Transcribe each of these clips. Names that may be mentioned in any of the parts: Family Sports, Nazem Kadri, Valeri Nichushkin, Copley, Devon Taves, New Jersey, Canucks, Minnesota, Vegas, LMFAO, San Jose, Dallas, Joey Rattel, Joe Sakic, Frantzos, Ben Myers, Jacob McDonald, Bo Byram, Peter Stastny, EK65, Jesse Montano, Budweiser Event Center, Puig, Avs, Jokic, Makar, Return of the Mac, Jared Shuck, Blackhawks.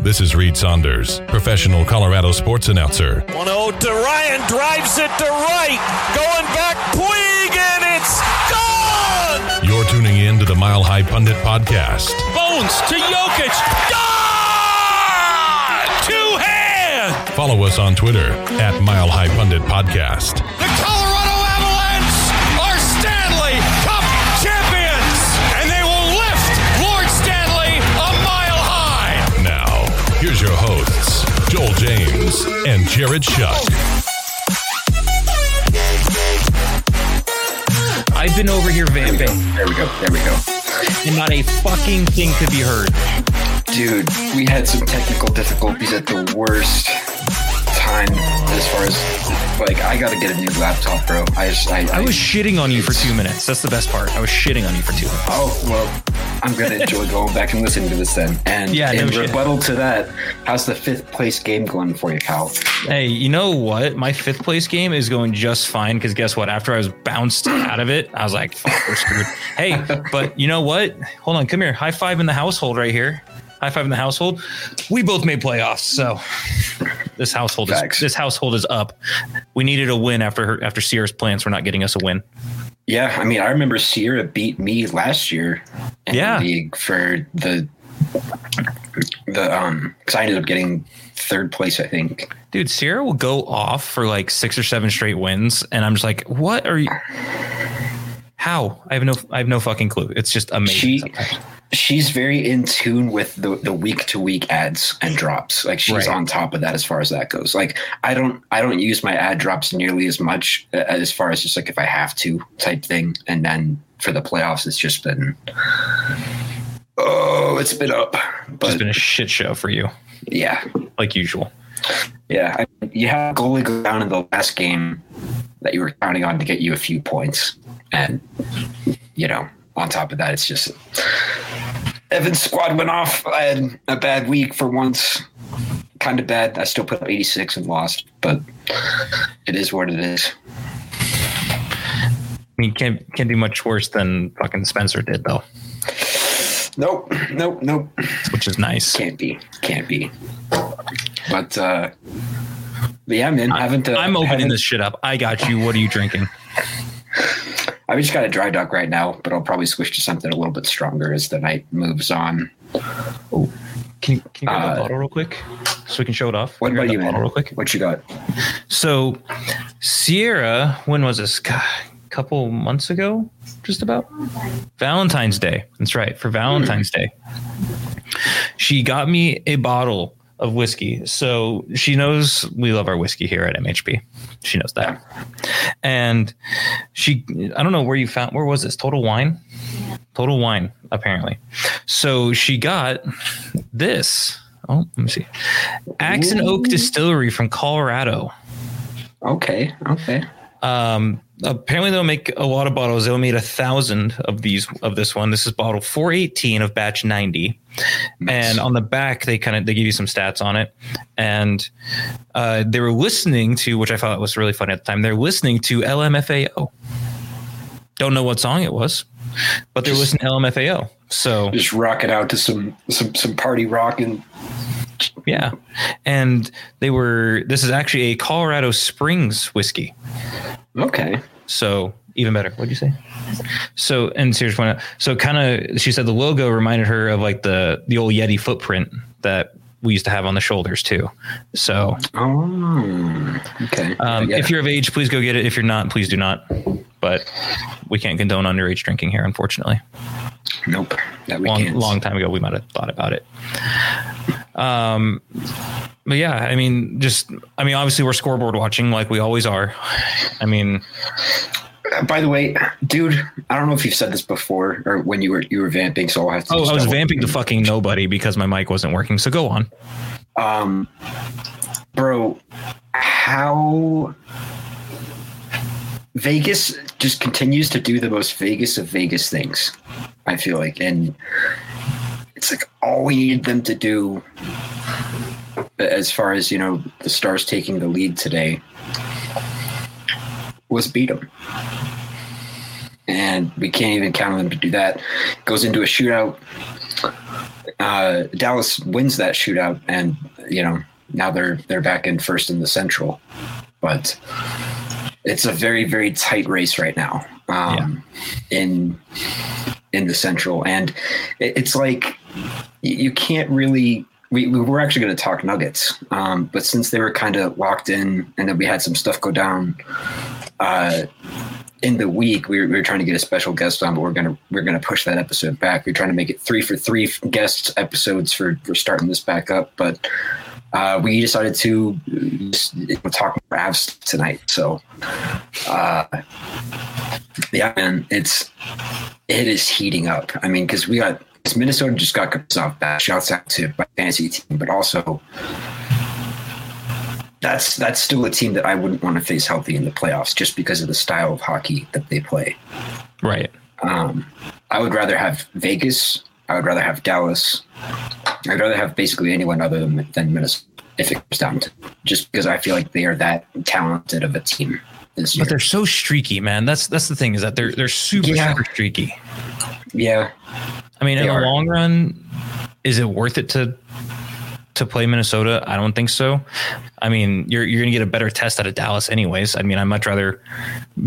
This is Reed Saunders, professional Colorado sports announcer. 1-0 to Ryan, drives it to right, going back, Puig, and it's gone! You're tuning in to the Mile High Pundit podcast. Bones to Jokic, gone! Two hands! Follow us on Twitter at Mile High Pundit podcast. The Colorado Avalanche are Stanley Cup champions, and they will lift Lord Stanley a mile high. Now, here's your hosts, Joel James and Jared Shuck. I've been over here vamping. There we go. And not a fucking thing could be heard. Dude, we had some technical difficulties at the worst time as far as, like, I gotta get a new laptop, bro. I was shitting on you for 2 minutes. That's the best part. Oh, well, I'm gonna enjoy going back and listening to this then. And yeah, in rebuttal to that, how's the fifth place game going for you, pal? Hey, you know what? My fifth place game is going just fine because guess what? After I was bounced out of it, I was like, fuck, we're screwed. Hey, but you know what? Hold on, come here. High five in the household right here. We both made playoffs, so this household is up. We needed a win after Sierra's plans were not getting us a win. Yeah, I mean, I remember Sierra beat me last year in the league for the because I ended up getting third place, I think. Dude, Sierra will go off for like 6 or 7 straight wins, and I'm just like, what are you? How? I have no fucking clue. It's just amazing. She's very in tune with the week to week ads and drops. Like she's on top of that as far as that goes. Like I don't use my ad drops nearly as much as far as just like if I have to type thing. And then for the playoffs, it's just been it's been up. But it's been a shit show for you. Yeah, like usual. Yeah, you had a goalie go down in the last game that you were counting on to get you a few points, and you know. On top of that, it's just Evan's squad went off. I had a bad week for once. Kind of bad. I still put up 86 and lost, but it is what it is. I mean, can't do much worse than fucking Spencer did, though. Nope. Which is nice. Can't be. But, yeah, man. I'm opening this shit up. I got you. What are you drinking? I've just got a dry dock right now, but I'll probably switch to something a little bit stronger as the night moves on. Oh, can you grab that bottle real quick so we can show it off? What about you, man? What you got? So Sierra, when was this? God, a couple months ago, just about Valentine's Day. That's right. For Valentine's Day, she got me a bottle of whiskey. So she knows we love our whiskey here at MHP. She knows that. And she, I don't know where you found, where was this? Total Wine, apparently. So she got this. Oh, let me see. Axe and Oak Distillery from Colorado. Okay. Apparently they'll make a lot of bottles. They'll make 1,000 of these, of this one. This is bottle 418 of batch 90. Nice. And on the back, they give you some stats on it. And, they were listening to, which I thought was really funny at the time. They're listening to LMFAO. Don't know what song it was, but they're listening to LMFAO. So just rock it out to some party rock and. Yeah. And this is actually a Colorado Springs whiskey. Okay. So even better. What'd you say? So, and serious one. So kind of, she said the logo reminded her of like the old Yeti footprint that we used to have on the shoulders too. So, okay. If you're of age, please go get it. If you're not, please do not, but we can't condone underage drinking here, unfortunately. Nope. That we can't. Long time ago, we might've thought about it. But yeah, I mean, obviously we're scoreboard watching like we always are. I mean, by the way, dude, I don't know if you've said this before or when you were vamping. So I'll have to. Oh, I was vamping to fucking nobody because my mic wasn't working. So go on. Bro, how Vegas just continues to do the most Vegas of Vegas things. I feel like, and it's like all we need them to do as far as, you know, the Stars taking the lead today was beat them. And we can't even count on them to do that. Goes into a shootout. Dallas wins that shootout, and you know, now they're back in first in the Central. But it's a very, very tight race right now in the Central, and it's like you can't really. We were actually going to talk Nuggets, but since they were kind of locked in, and then we had some stuff go down in the week, we were trying to get a special guest on, but we're gonna push that episode back. We're trying to make it 3 for 3 guest episodes for starting this back up, but we decided to talk Mavs tonight. So yeah, man, it is heating up. I mean, because we got. Minnesota just got off that shots out to my fantasy team, but also that's still a team that I wouldn't want to face healthy in the playoffs just because of the style of hockey that they play. Right. I would rather have Vegas. I would rather have Dallas. I'd rather have basically anyone other than Minnesota if it comes down to just because I feel like they are that talented of a team this year. But they're so streaky, man. That's the thing is that they're super, super streaky. Yeah. I mean, in the long run, is it worth it to play Minnesota? I don't think so. I mean, you're going to get a better test out of Dallas anyways. I mean, I'd much rather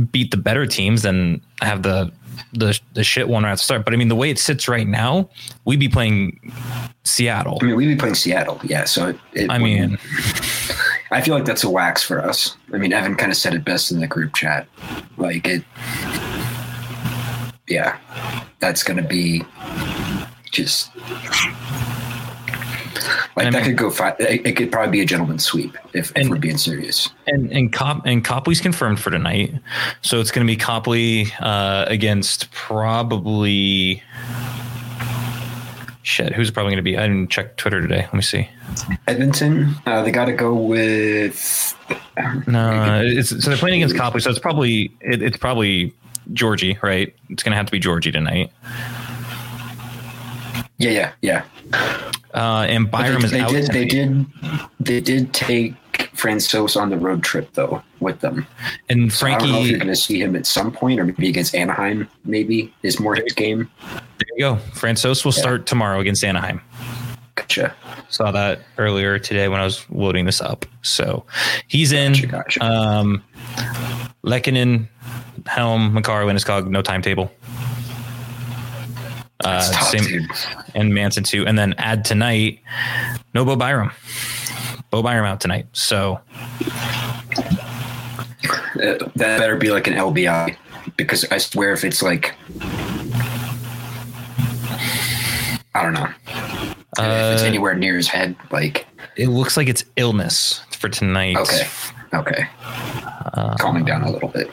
beat the better teams than have the shit one right at the start. But I mean, the way it sits right now, we'd be playing Seattle. I mean, we'd be playing Seattle. Yeah. So I feel like that's a wax for us. I mean, Evan kind of said it best in the group chat. Like it. Yeah, that's going to be just like that could go. It could probably be a gentleman's sweep if we're being serious. And Copley's confirmed for tonight, so it's going to be Copley against probably shit. Who's it probably going to be? I didn't check Twitter today. Let me see. Edmonton. They got to go with no. So they're playing against Copley, so it's probably. Georgie, right? It's going to have to be Georgie tonight. Yeah. And Byram is out. They did take Frantzos on the road trip though with them. And Frankie, so I don't know if you're going to see him at some point, or maybe against Anaheim. Maybe is more his game. There you go. Frantzos will start tomorrow against Anaheim. Gotcha. Saw that earlier today when I was loading this up. So he's in. Gotcha. Lehkonen, Helm, Makar, Linuskog, no timetable. Same, and Manson too. And then add tonight, no Bo Byram. Bo Byram out tonight. So that better be like an LBI, because I swear if it's like, I don't know. If it's anywhere near his head, like it looks like it's illness for tonight. Okay. Calming down a little bit.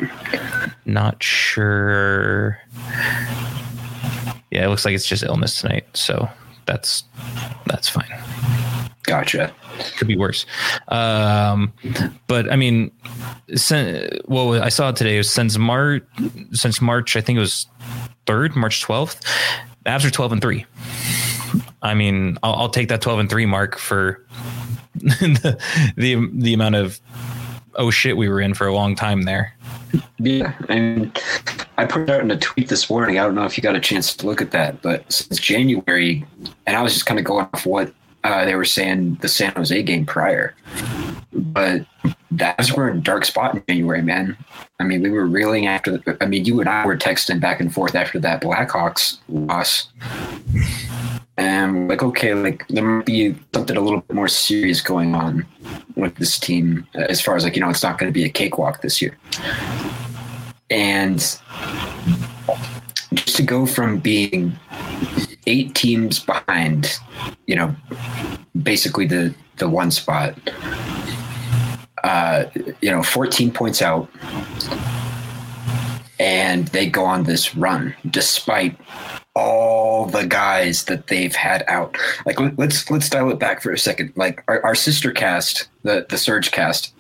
Not sure. Yeah, it looks like it's just illness tonight, so that's fine. Gotcha. Could be worse. But I mean, I saw it today. It was since March, I think it was 3rd, March 12th. Avs are 12-3. I mean, I'll take that 12-3 mark for the amount of. Oh shit, we were in for a long time there. Yeah, I mean, I put out in a tweet this morning. I don't know if you got a chance to look at that, but since January, and I was just kind of going off what they were saying the San Jose game prior, but that's we're in a dark spot in January, man. I mean, we were reeling after. I mean, you and I were texting back and forth after that Blackhawks loss. And like, okay, like there might be something a little bit more serious going on with this team as far as like, you know, it's not going to be a cakewalk this year. And just to go from being 8 teams behind, you know, basically the one spot, you know, 14 points out, and they go on this run despite all the guys that they've had out. Like let's dial it back for a second. Like our sister cast, the Surge cast,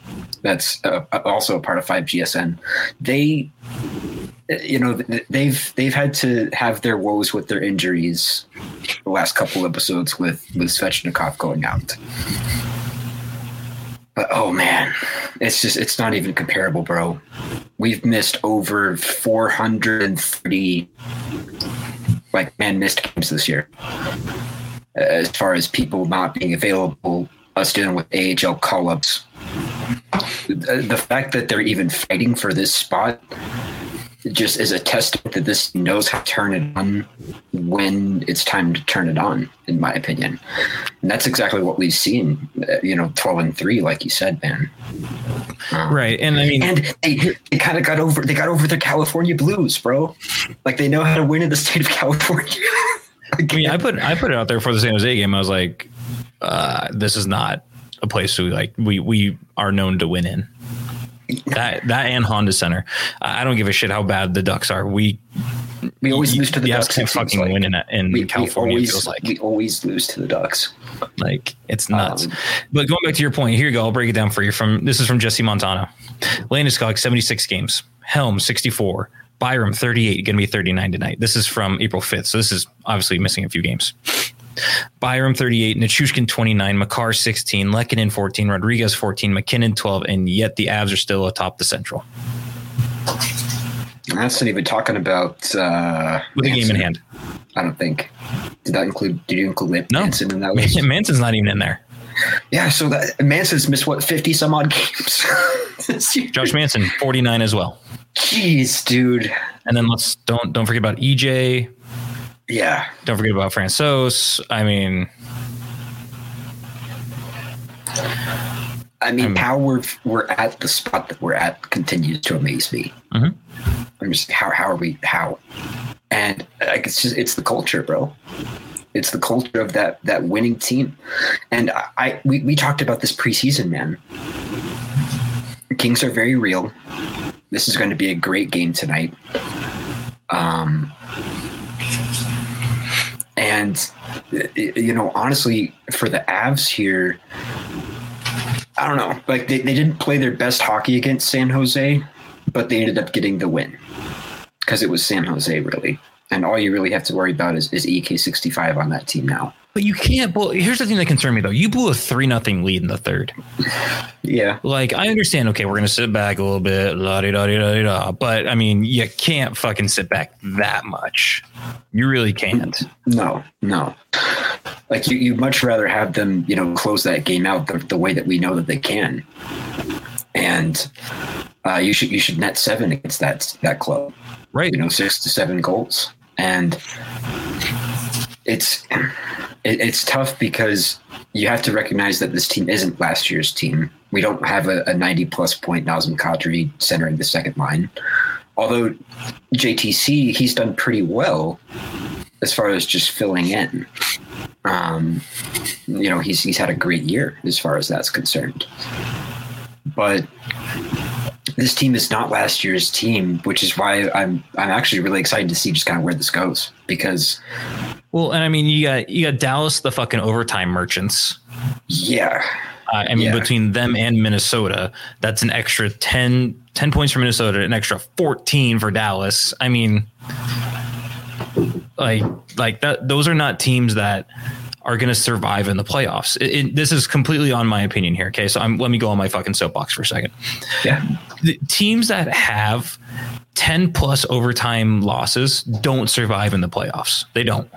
that's also a part of 5GSN. They, you know, they've had to have their woes with their injuries the last couple episodes with Svechnikov going out. But oh man, it's not even comparable, bro. We've missed over 430. Like, man, missed games this year. as far as people not being available, us dealing with AHL call-ups. The fact that they're even fighting for this spot just is a testament that this knows how to turn it on when it's time to turn it on, in my opinion. And that's exactly what we've seen, 12-3, like you said, Ben. Right. And I mean, and they kind of got over their California blues, bro. Like, they know how to win in the state of California. I mean, I put it out there for the San Jose game. I was like, this is not a place we are known to win in. That and Honda Center. I don't give a shit how bad the Ducks are. We always lose to the Ducks. Can't fucking win in California. We always lose to the Ducks. Like, it's nuts. But going back to your point, here you go. I'll break it down for you. This is from Jesse Montano. Landeskog 76 games. Helm 64. Byram 38. Going to be 39 tonight. This is from April 5th. So this is obviously missing a few games. Byram 38, Nichushkin 29, Makar 16, Lehkonen 14, Rodrigues 14, MacKinnon 12, and yet the Avs are still atop the Central. And that's not even talking about with a game in hand. I don't think. Did you include Manson in that list? Manson's not even in there. Yeah, so that Manson's missed 50 some odd games. Josh Manson 49 as well. Jeez, dude. And then let's don't forget about EJ. Yeah. Don't forget about Frantzos. I mean, how we're at the spot that we're at continues to amaze me. Mm-hmm. I'm just, how are we, how? And like, it's the culture, bro. It's the culture of that winning team. And we talked about this preseason, man. The Kings are very real. This is going to be a great game tonight. And, honestly, for the Avs here, I don't know. Like, they didn't play their best hockey against San Jose, but they ended up getting the win because it was San Jose, really. And all you really have to worry about is EK65 on that team now. But you can't. Well, here's the thing that concerned me, though. You blew a 3-0 lead in the third. Yeah. Like, I understand, okay, we're going to sit back a little bit, la-di-da-di-da-di-da. But, I mean, you can't fucking sit back that much. You really can't. No. Like, you'd much rather have them, close that game out the way that we know that they can. And you should net 7 against that club. Right. 6 to 7 goals. And it's tough because you have to recognize that this team isn't last year's team. We don't have a 90-plus point Nazem Kadri centering the second line. Although JTC, he's done pretty well as far as just filling in. He's had a great year as far as that's concerned. But this team is not last year's team, which is why I'm actually really excited to see just kind of where this goes. Because, well, and I mean, you got Dallas, the fucking overtime merchants. Yeah. Between them and Minnesota, that's an extra 10 points for Minnesota, an extra 14 for Dallas. I mean, like that. Those are not teams that are going to survive in the playoffs. This is completely on my opinion here. Okay. So let me go on my fucking soapbox for a second. Yeah. The teams that have 10 plus overtime losses don't survive in the playoffs. They don't.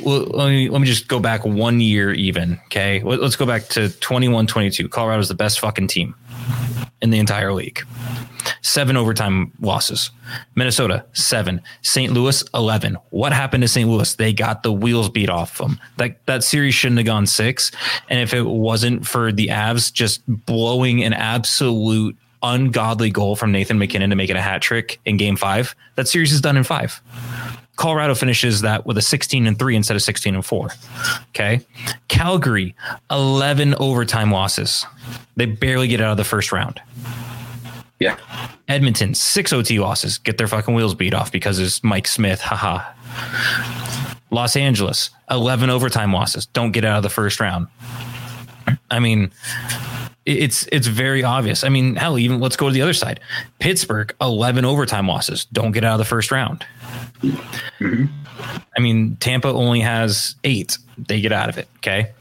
Let me just go back 1 year even. Okay. Let's go back to 21-22. Colorado's the best fucking team in the entire league. 7 overtime losses. Minnesota, 7. St. Louis, 11. What happened to St. Louis? They got the wheels beat off them. That series shouldn't have gone 6. And if it wasn't for the Avs just blowing an absolute ungodly goal from Nathan MacKinnon to make it a hat trick in game 5, that series is done in 5. Colorado finishes that with a 16-3 instead of 16-4. Okay. Calgary, 11 overtime losses. They barely get out of the first round. Yeah. Edmonton, 6 OT losses. Get their fucking wheels beat off because it's Mike Smith. Haha. Los Angeles, 11 overtime losses. Don't get out of the first round. I mean, it's very obvious. I mean, hell, even let's go to the other side. Pittsburgh, 11 overtime losses. Don't get out of the first round. Mm-hmm. I mean, Tampa only has 8. They get out of it. Okay.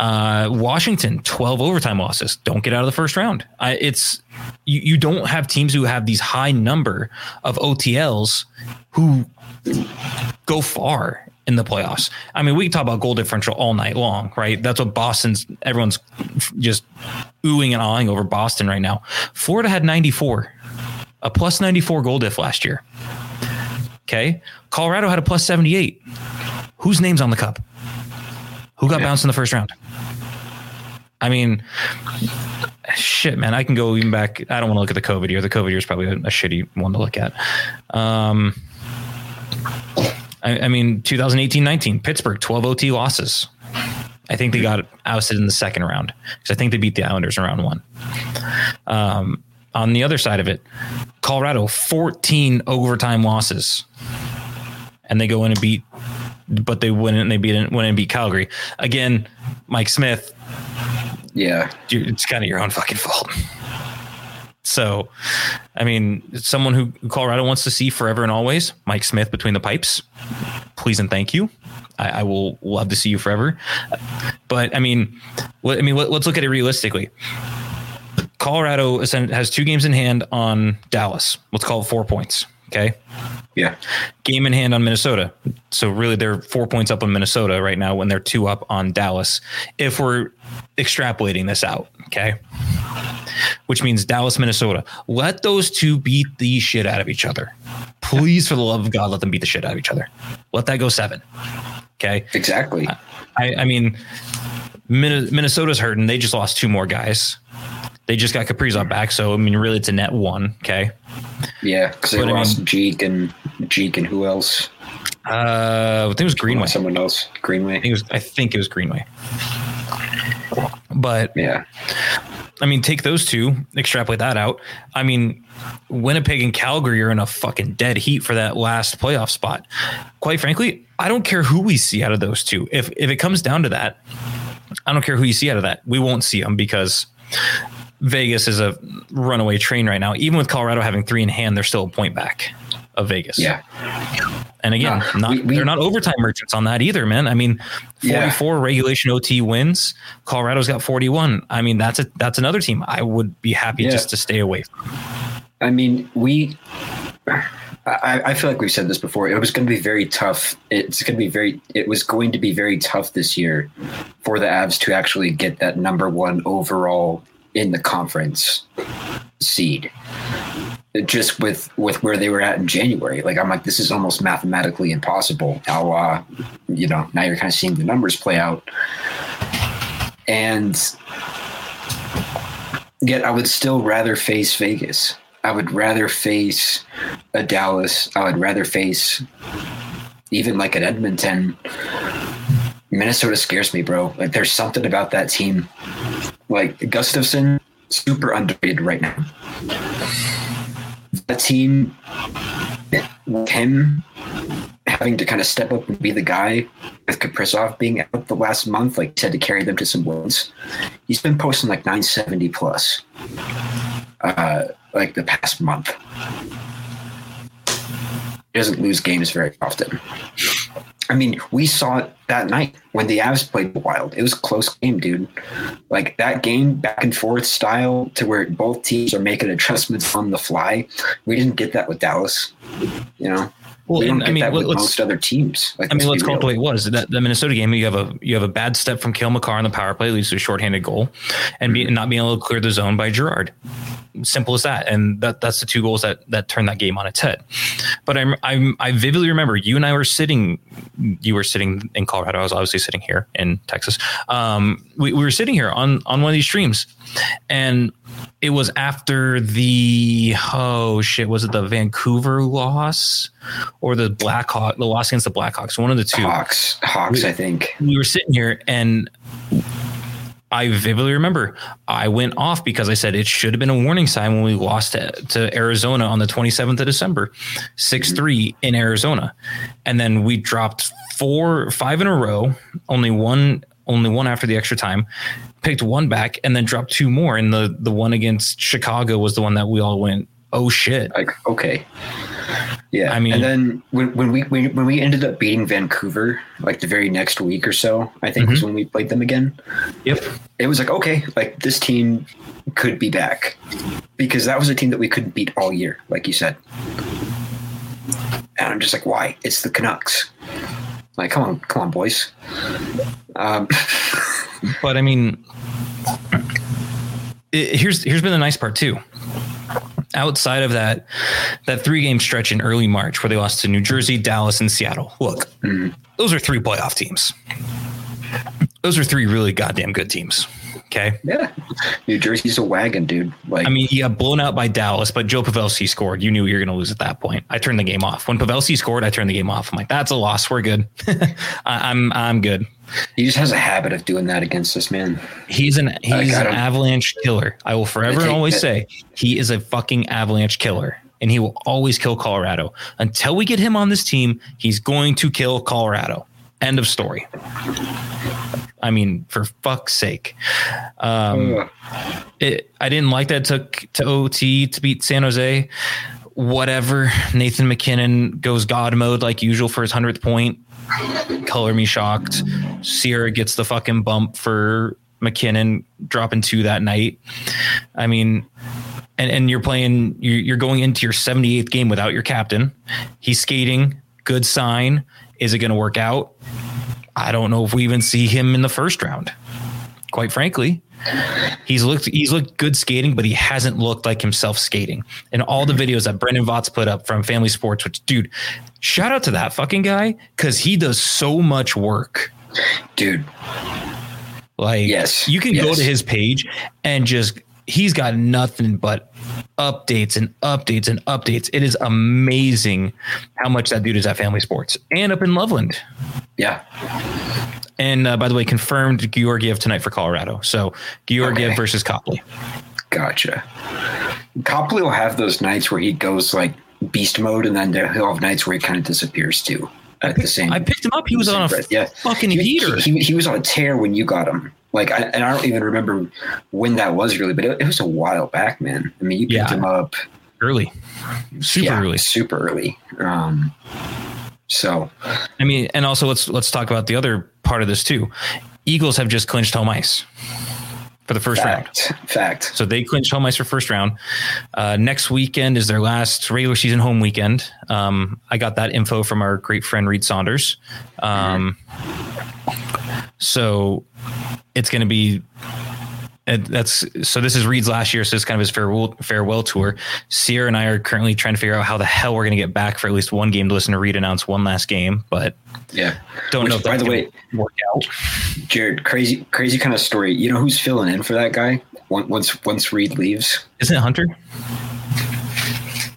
Washington, 12 overtime losses. Don't get out of the first round. You don't have teams who have these high number of OTLs who go far in the playoffs. I mean, we can talk about goal differential all night long, right? That's what everyone's just oohing and aahing over Boston right now. Florida had 94, a plus 94 goal diff last year. Okay. Colorado had a plus 78. Whose name's on the cup? Who got bounced in the first round? I mean, shit, man, I can go even back. I don't want to look at the COVID year. The COVID year is probably a shitty one to look at. I mean, 2018-19, Pittsburgh, 12 OT losses. I think they got ousted in the second round because I think they beat the Islanders in round one. On the other side of it, Colorado, 14 overtime losses. And they go in and beat, but they went in and beat Calgary. Again, Mike Smith. Yeah. Dude, it's kind of your own fucking fault. So, I mean, someone who Colorado wants to see forever and always, Mike Smith between the pipes, please and thank you. I will love to see you forever. But, let's look at it realistically. Colorado has two games in hand on Dallas. Let's call it 4 points. Okay. Yeah. Game in hand on Minnesota. So really they're 4 points up on Minnesota right now when they're 2 up on Dallas. If we're extrapolating this out. Okay. Which means Dallas, Minnesota, let those two beat the shit out of each other. Please, for the love of God, let them beat the shit out of each other. Let that go 7. Okay. Exactly. I mean, Minnesota's hurting. They just lost 2 more guys. They just got Kaprizov back, so I mean, really, it's a net 1. Okay. Yeah, because they lost Jeek and who else? I think it was Greenway. Someone else, Greenway. I think it was Greenway. But yeah, I mean, take those two, extrapolate that out. I mean, Winnipeg and Calgary are in a fucking dead heat for that last playoff spot. Quite frankly, I don't care who we see out of those two. If it comes down to that, I don't care who you see out of that. We won't see them because Vegas is a runaway train right now. Even with Colorado having 3 in hand, they're still a point back of Vegas. Yeah. And again, they're not overtime merchants on that either, man. I mean, 44 regulation OT wins. Colorado's got 41. I mean, that's another team I would be happy just to stay away from. I mean, I feel like we've said this before. It was going to be very tough. It was going to be very tough this year for the Avs to actually get that number 1 overall in the conference seed, just with where they were at in January. Like, I'm like, this is almost mathematically impossible. Now, now you're kind of seeing the numbers play out. And yet I would still rather face Vegas. I would rather face a Dallas. I would rather face even like an Edmonton. Minnesota scares me, bro. Like, there's something about that team. Like, Gustafsson, super underrated right now. That team, with him having to kind of step up and be the guy, with Kaprizov being out the last month, like, said to carry them to some wins. He's been posting like 970 plus, like the past month. He doesn't lose games very often. I mean, we saw it that night when the Avs played the Wild. It was a close game, dude. Like, that game, back and forth style to where both teams are making adjustments on the fly. We didn't get that with Dallas, you know. Well, we don't get that with most other teams. Like, let's call it the way it was. The Minnesota game, you have a bad step from Kale Makar on the power play, leads to a shorthanded goal, and not being able to clear the zone by Girard. Simple as that. And that's the 2 goals that turned that game on its head. But I vividly remember you and I were sitting. You were sitting in Colorado. I was obviously sitting here in Texas. We were sitting here on one of these streams, and it was after was it the Vancouver loss? Or the loss against the Blackhawks, one of the two. Hawks, I think. We were sitting here, and I vividly remember I went off because I said it should have been a warning sign when we lost to Arizona on the 27th of December, 6-3 in Arizona. And then we dropped 4-5 in a row, only one after the extra time, picked one back, and then dropped 2 more. And the one against Chicago was the one that we all went, oh, shit. Like, okay. Yeah, I mean, and then when we ended up beating Vancouver, like the very next week or so, I think was when we played them again. Yep, it was like, okay, like this team could be back, because that was a team that we couldn't beat all year, like you said. And I'm just like, why? It's the Canucks. Like, come on, boys. But I mean, here's been the nice part too. Outside of that 3-game stretch in early March where they lost to New Jersey, Dallas, and Seattle. Look, those are 3 playoff teams. Those are 3 really goddamn good teams. Okay. Yeah. New Jersey's a wagon, dude. Like, I mean, he got blown out by Dallas, but Joe Pavelski scored. You knew you were going to lose at that point. I turned the game off. When Pavelski scored, I turned the game off. I'm like, that's a loss. We're good. I'm good. He just has a habit of doing that against this man. He's an avalanche killer. I will forever and always say he is a fucking avalanche killer, and he will always kill Colorado. Until we get him on this team, he's going to kill Colorado. End of story. I mean, for fuck's sake. I didn't like that it took to OT to beat San Jose. Whatever. Nathan MacKinnon goes God mode like usual for his 100th point. Color me shocked. Sierra gets the fucking bump for MacKinnon, dropping 2 that night. I mean, and you're going into your 78th game without your captain. He's skating. Good sign. Is it going to work out? I don't know if we even see him in the first round. Quite frankly, he's looked good skating, but he hasn't looked like himself skating. And all the videos that Brendan Votts put up from Family Sports, which, dude, shout out to that fucking guy because he does so much work, dude. Like, yes, you can go to his page and just. He's got nothing but updates and updates and updates. It is amazing how much that dude is at Family Sports and up in Loveland. Yeah. And by the way, confirmed Georgiev tonight for Colorado. So Georgiev versus Copley. Gotcha. Copley will have those nights where he goes like beast mode, and then he'll have nights where he kind of disappears too. I picked him up. He was on a fucking heater. He was on a tear when you got him. Like, I don't even remember when that was really, but it was a while back, man. I mean, you picked him up early, super early. So, I mean, and also let's talk about the other part of this too. Eagles have just clinched home ice for the first round. Fact. So they clinched home ice for first round. Next weekend is their last regular season home weekend. I got that info from our great friend Reed Saunders. So it's going to be this is Reed's last year. So it's kind of his farewell tour. Sierra and I are currently trying to figure out how the hell we're going to get back for at least one game to listen to Reed announce one last game. But don't know if that's going to work out. Jared, crazy kind of story. You know who's filling in for that guy once Reed leaves? Isn't it Hunter?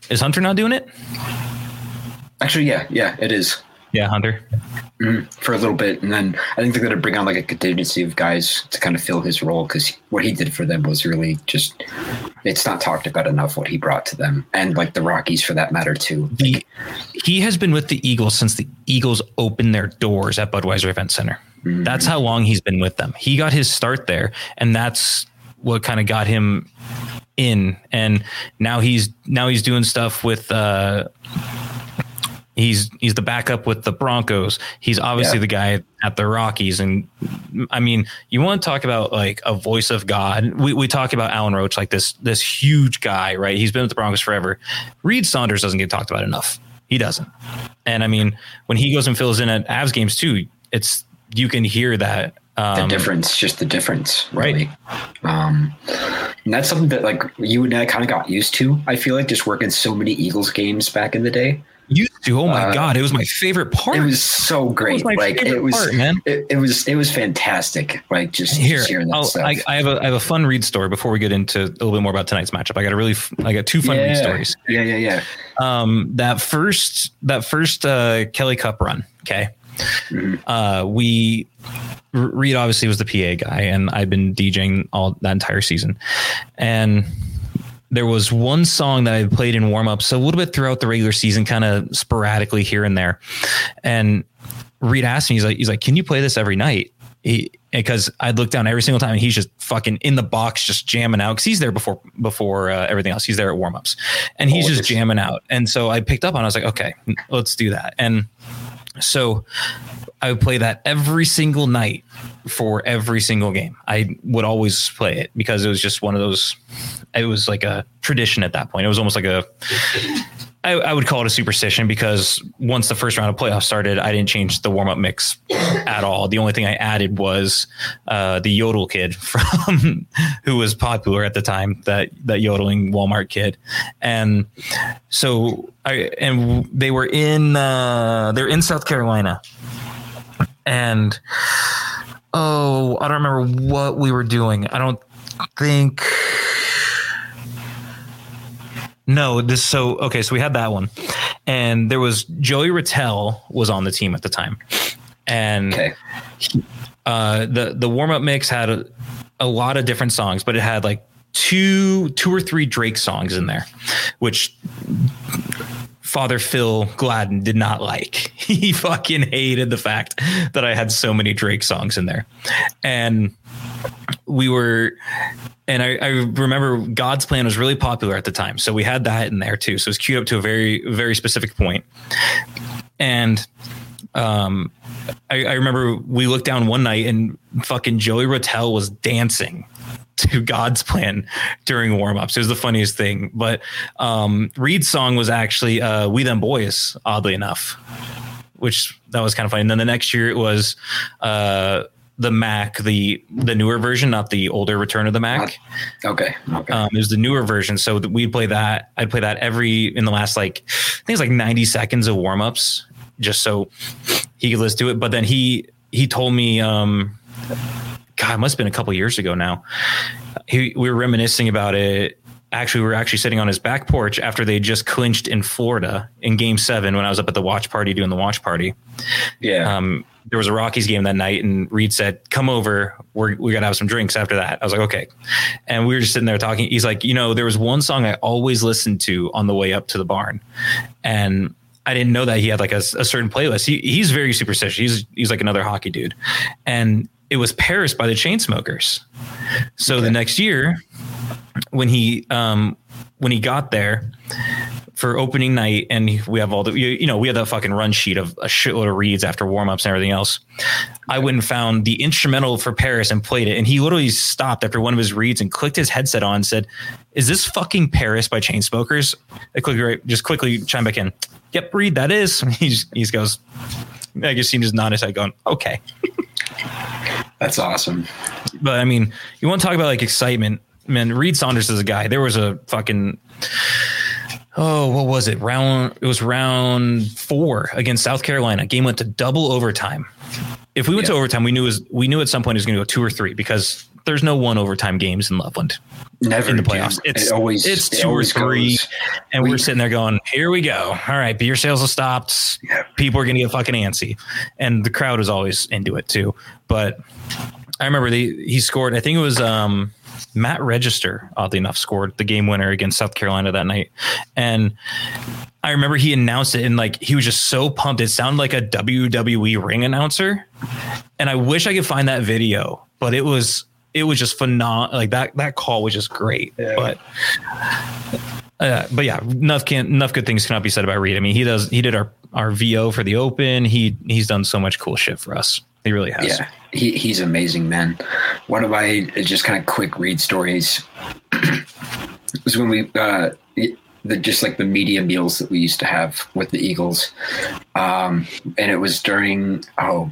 Is Hunter not doing it? Actually, yeah, it is. Yeah, Hunter. For a little bit. And then I think they're going to bring on like a contingency of guys to kind of fill his role because what he did for them was really just, it's not talked about enough what he brought to them. And like the Rockies for that matter too. He has been with the Eagles since the Eagles opened their doors at Budweiser Event Center. Mm-hmm. That's how long he's been with them. He got his start there, and that's what kind of got him in. And now he's doing stuff with, He's the backup with the Broncos. He's obviously the guy at the Rockies. And I mean, you want to talk about like a voice of God. We talk about Alan Roach, like this huge guy, right? He's been with the Broncos forever. Reed Saunders doesn't get talked about enough. He doesn't. And I mean, when he goes and fills in at Avs games too, it's, you can hear that. The difference, really. Right. And that's something that like you and I kind of got used to. I feel like just working so many Eagles games back in the day. Used to, oh my god, it was my favorite part. It was so great. It was fantastic. Like just hearing that stuff. I have a fun Reed story before we get into a little bit more about tonight's matchup. I got 2 fun Reed stories. Yeah. That first Kelly Cup run. Okay. Reed obviously was the PA guy, and I've been DJing all that entire season, and there was one song that I played in warm up, so a little bit throughout the regular season, kind of sporadically here and there. And Reed asked me, he's like, "Can you play this every night?" Because I'd look down every single time, and he's just fucking in the box, just jamming out. Because he's there before everything else. He's there at warm ups, and he's just jamming out. And so I picked up on it. I was like, "Okay, let's do that." And so I would play that every single night for every single game. I would always play it because it was just one of those, it was like a tradition at that point. It was almost like a I would call it a superstition because once the first round of playoffs started, I didn't change the warm-up mix at all. The only thing I added was the yodel kid from who was popular at the time, that yodeling Walmart kid. And so they were in they're in South Carolina, and I don't remember what we were doing. I don't think. No, so we had that one, and there was Joey Rattel was on the team at the time, and the warm up mix had a lot of different songs, but it had like two or three Drake songs in there, which Father Phil Gladden did not like. He fucking hated the fact that I had so many Drake songs in there, and we were. And I remember God's Plan was really popular at the time. So we had that in there too. So it was queued up to a very, very specific point. And I remember we looked down one night and fucking Joey Rattel was dancing to God's Plan during warm-ups. It was the funniest thing. But Reed's song was actually We Them Boys, oddly enough, which that was kind of funny. And then the next year it was... the Mac, the newer version, not the older Return of the Mac. Okay. It was the newer version. So we'd play that. I'd play that in the last, like, I think it's like 90 seconds of warmups, just so he could listen to it. But then he told me, God, it must've been a couple years ago now. We were reminiscing about it. Actually, we were actually sitting on his back porch after they just clinched in Florida in Game 7, when I was up at the watch party doing the watch party. Yeah. There was a Rockies game that night, and Reed said, come over. We got to have some drinks after that. I was like, okay. And we were just sitting there talking. He's like, there was one song I always listened to on the way up to the barn. And I didn't know that he had like a certain playlist. He's very superstitious. He's like another hockey dude. And it was Paris by the Chainsmokers. So The next year when he got there, for opening night, and we have all the, we had that fucking run sheet of a shitload of reads after warmups and everything else. I went and found the instrumental for Paris and played it. And he literally stopped after one of his reads and clicked his headset on and said, "Is this fucking Paris by Chainsmokers?" I quickly chime back in. "Yep, Reed, that is." He goes, I guess he just nodded his head going, okay. That's awesome. But I mean, you want to talk about like excitement, man. Reed Saunders is a guy. There was a fucking, what was it? It was round 4 against South Carolina. Game went to double overtime. If we went to overtime, we knew at some point it was going to go 2 or 3, because there's no one overtime games in Loveland. Never in the playoffs. It's 2 or 3, goes. And we're sitting there going, "Here we go! All right, beer sales have stopped. Yeah. People are going to get fucking antsy," and the crowd was always into it too. But I remember he scored. I think it was Matt Register, oddly enough, scored the game winner against South Carolina that night. And I remember he announced it, and like, he was just so pumped. It sounded like a WWE ring announcer. And I wish I could find that video, but it was just phenomenal. Like that call was just great. Yeah. But yeah, enough good things cannot be said about Reed. I mean, he did our VO for the Open. He's done so much cool shit for us. He really has. Yeah, he's amazing, man. One of my just kind of quick Reed stories was when we just like the media meals that we used to have with the Eagles, and it was during I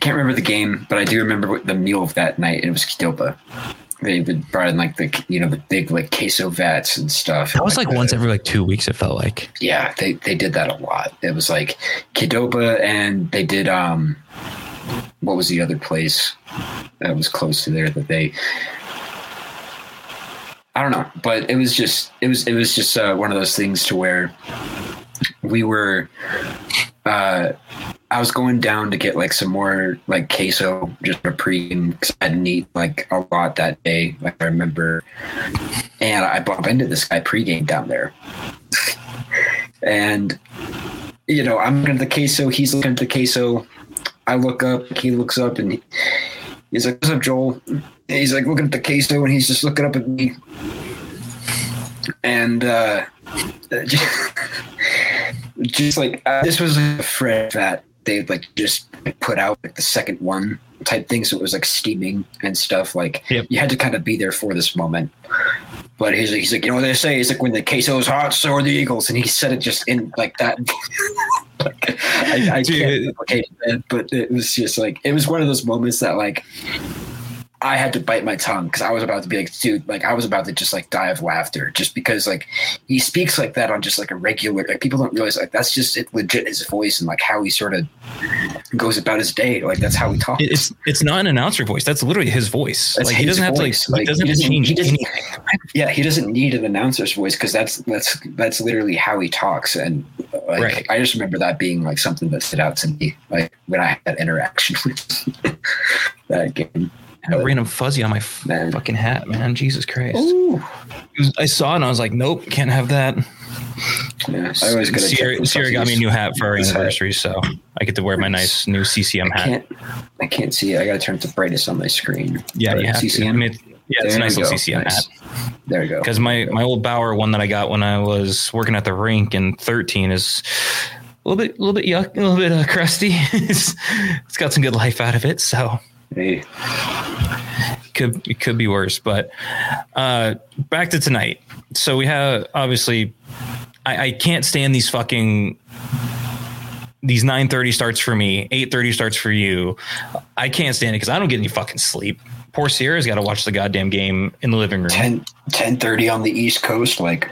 can't remember the game, but I do remember the meal of that night, and it was kielbasa. They brought in like the big like queso vats and stuff. That was like once every like 2 weeks, it felt like. Yeah, they did that a lot. It was like kielbasa, and they did what was the other place that was close to there that they, I don't know, but it was just one of those things to where we were. I was going down to get like some more like queso just for pregame because I didn't eat like a lot that day. Like I remember, and I bumped into this guy pregame down there, and I'm looking at the queso, he's looking at the queso. I look up, he looks up, and he's like, "What's up, Joel?" And he's like looking at the queso, and he's just looking up at me, and just like this was a Fred fat they like just put out like the second one type thing, so it was like steaming and stuff. Like You had to kind of be there for this moment, But he's like, you know what they say? He's like, when the queso's hot, so are the Eagles. And he said it just in like that. Like, I can't replicate it, but it was just like, it was one of those moments that like I had to bite my tongue because I was about to be like, dude, like I was about to just like die of laughter just because like he speaks like that on just like a regular, like people don't realize like that's just it, legit his voice and like how he sort of goes about his day. Like that's how he talks. It's not an announcer voice. That's literally his voice. That's like, he doesn't have to change anything. Yeah. He doesn't need an announcer's voice because that's literally how he talks. And like, right. I just remember that being like something that stood out to me, like when I had that interaction with that game. A random fuzzy on my fucking hat, man. Jesus Christ. Ooh. I saw it and I was like, nope, can't have that. Yeah, I always got Sierra got me a new hat for our anniversary, so I get to wear my nice new CCM hat. I can't see it. I got to turn it to brightest on my screen. Yeah, but you have CCM? To. I mean, yeah, it's a nice little CCM hat. There we go. Because my old Bauer one that I got when I was working at the rink in 13 is a little bit yuck, a little bit crusty. It's got some good life out of it, so... Hey. It could be worse, but back to tonight. So we have obviously I can't stand these fucking 9:30 starts for me, 8:30 starts for you. I can't stand it because I don't get any fucking sleep. Poor Sierra's got to watch the goddamn game in the living room. 10:30 on the East Coast, like.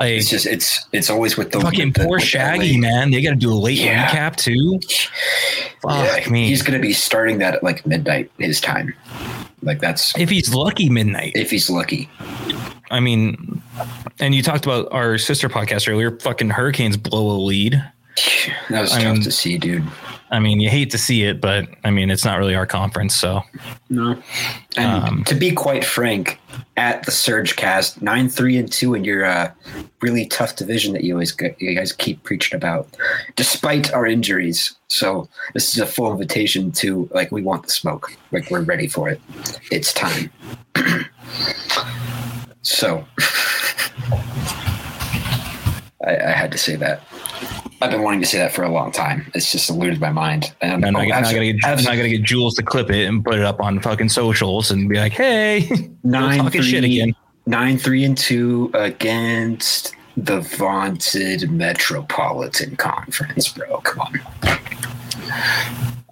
It's always with the fucking poor Shaggy, man. They got to do a late recap too. Fuck me. He's going to be starting that at like midnight his time. Like that's if he's lucky midnight. If he's lucky. I mean, and you talked about our sister podcast earlier. Fucking Hurricanes blow a lead. That was tough to see, dude. I mean, you hate to see it, but I mean, it's not really our conference, so. No. And to be quite frank, at the Surge cast, 9-3-2 in your really tough division that you guys keep preaching about, despite our injuries. So this is a full invitation to like we want the smoke, like we're ready for it. It's time. So I had to say that. I've been wanting to say that for a long time. It's just eluded my mind. And I'm not going to get Jules to clip it and put it up on fucking socials and be like, hey, 9-3-2 against the vaunted Metropolitan Conference, bro. Come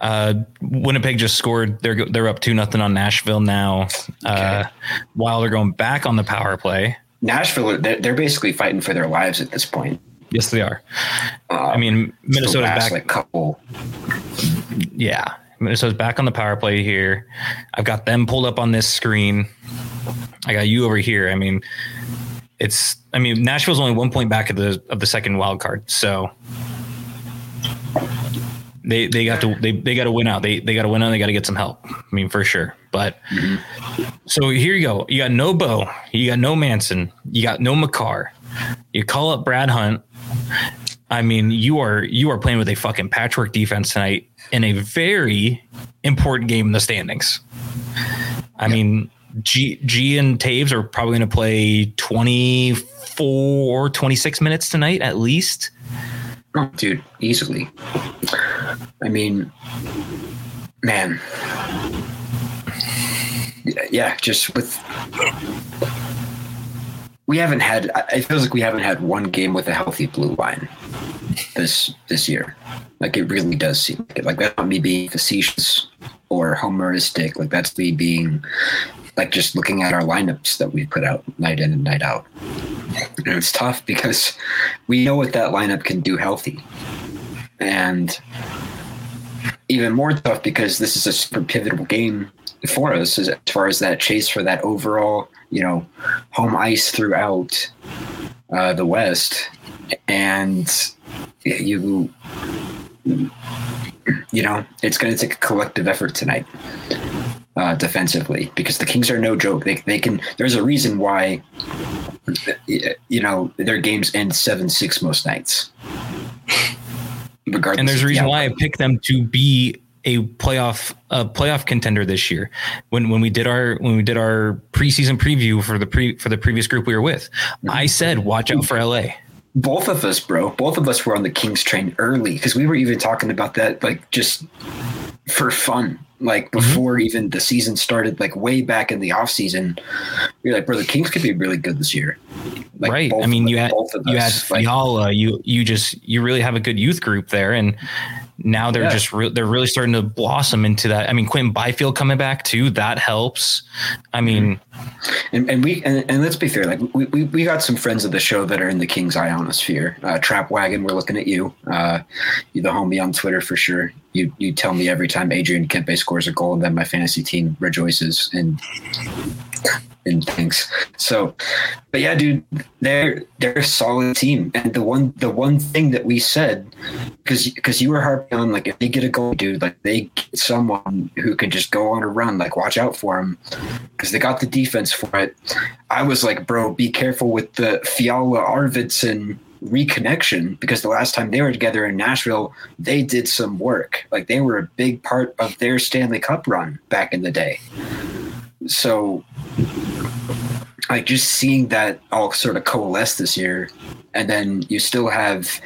on. Winnipeg just scored. They're up 2-0 on Nashville now. Okay. While they're going back on the power play. Nashville, they're basically fighting for their lives at this point. Yes, they are. I mean, Minnesota's back. Like couple. Yeah. Minnesota's back on the power play here. I've got them pulled up on this screen. I got you over here. I mean, Nashville's only 1 point back of the second wild card. So they got to win out. They got to win out. They got to get some help. I mean, for sure. But So here you go. You got no Bo. You got no Manson. You got no Makar. You call up Brad Hunt. I mean, you are playing with a fucking patchwork defense tonight in a very important game in the standings. I mean, G and Taves are probably going to play 24, 26 minutes tonight at least. Oh, dude, easily. I mean, man. Yeah, just with... it feels like we haven't had one game with a healthy blue line this year. Like it really does seem like that's not me being facetious or homeristic. Like that's me being like just looking at our lineups that we put out night in and night out. And it's tough because we know what that lineup can do healthy. And even more tough because this is a super pivotal game for us as far as that chase for that overall, you know, home ice throughout the West. And you know, it's going to take a collective effort tonight defensively because the Kings are no joke. They can, there's a reason why, you know, their games end 7-6 most nights. Regardless, and there's a reason why I picked them to be a playoff contender this year. When we did our preseason preview for the previous group we were with, I said, watch out for LA. Both of us, bro. Both of us were on the Kings train early because we were even talking about that, like just for fun, like before even the season started, like way back in the off season, you're like, bro, the Kings could be really good this year. Like, right. I mean, you had Fiala, like, you really have a good youth group there. And now they're they're really starting to blossom into that. I mean, Quinn Byfield coming back too, that helps. I mean, and let's be fair. Like we got some friends of the show that are in the Kings ionosphere. Trap Wagon, we're looking at you. You're the homie on Twitter for sure. You tell me every time Adrian Kempe scores a goal and then my fantasy team rejoices and things. So, but yeah, dude, they're a solid team. And the one thing that we said, because you were harping on, like, if they get a goal, dude, like they get someone who can just go on a run, like watch out for them because they got the defense for it. I was like, bro, be careful with the Fiala Arvidsson reconnection, because the last time they were together in Nashville, they did some work. Like they were a big part of their Stanley Cup run back in the day. So, like, just seeing that all sort of coalesce this year, and then you still have,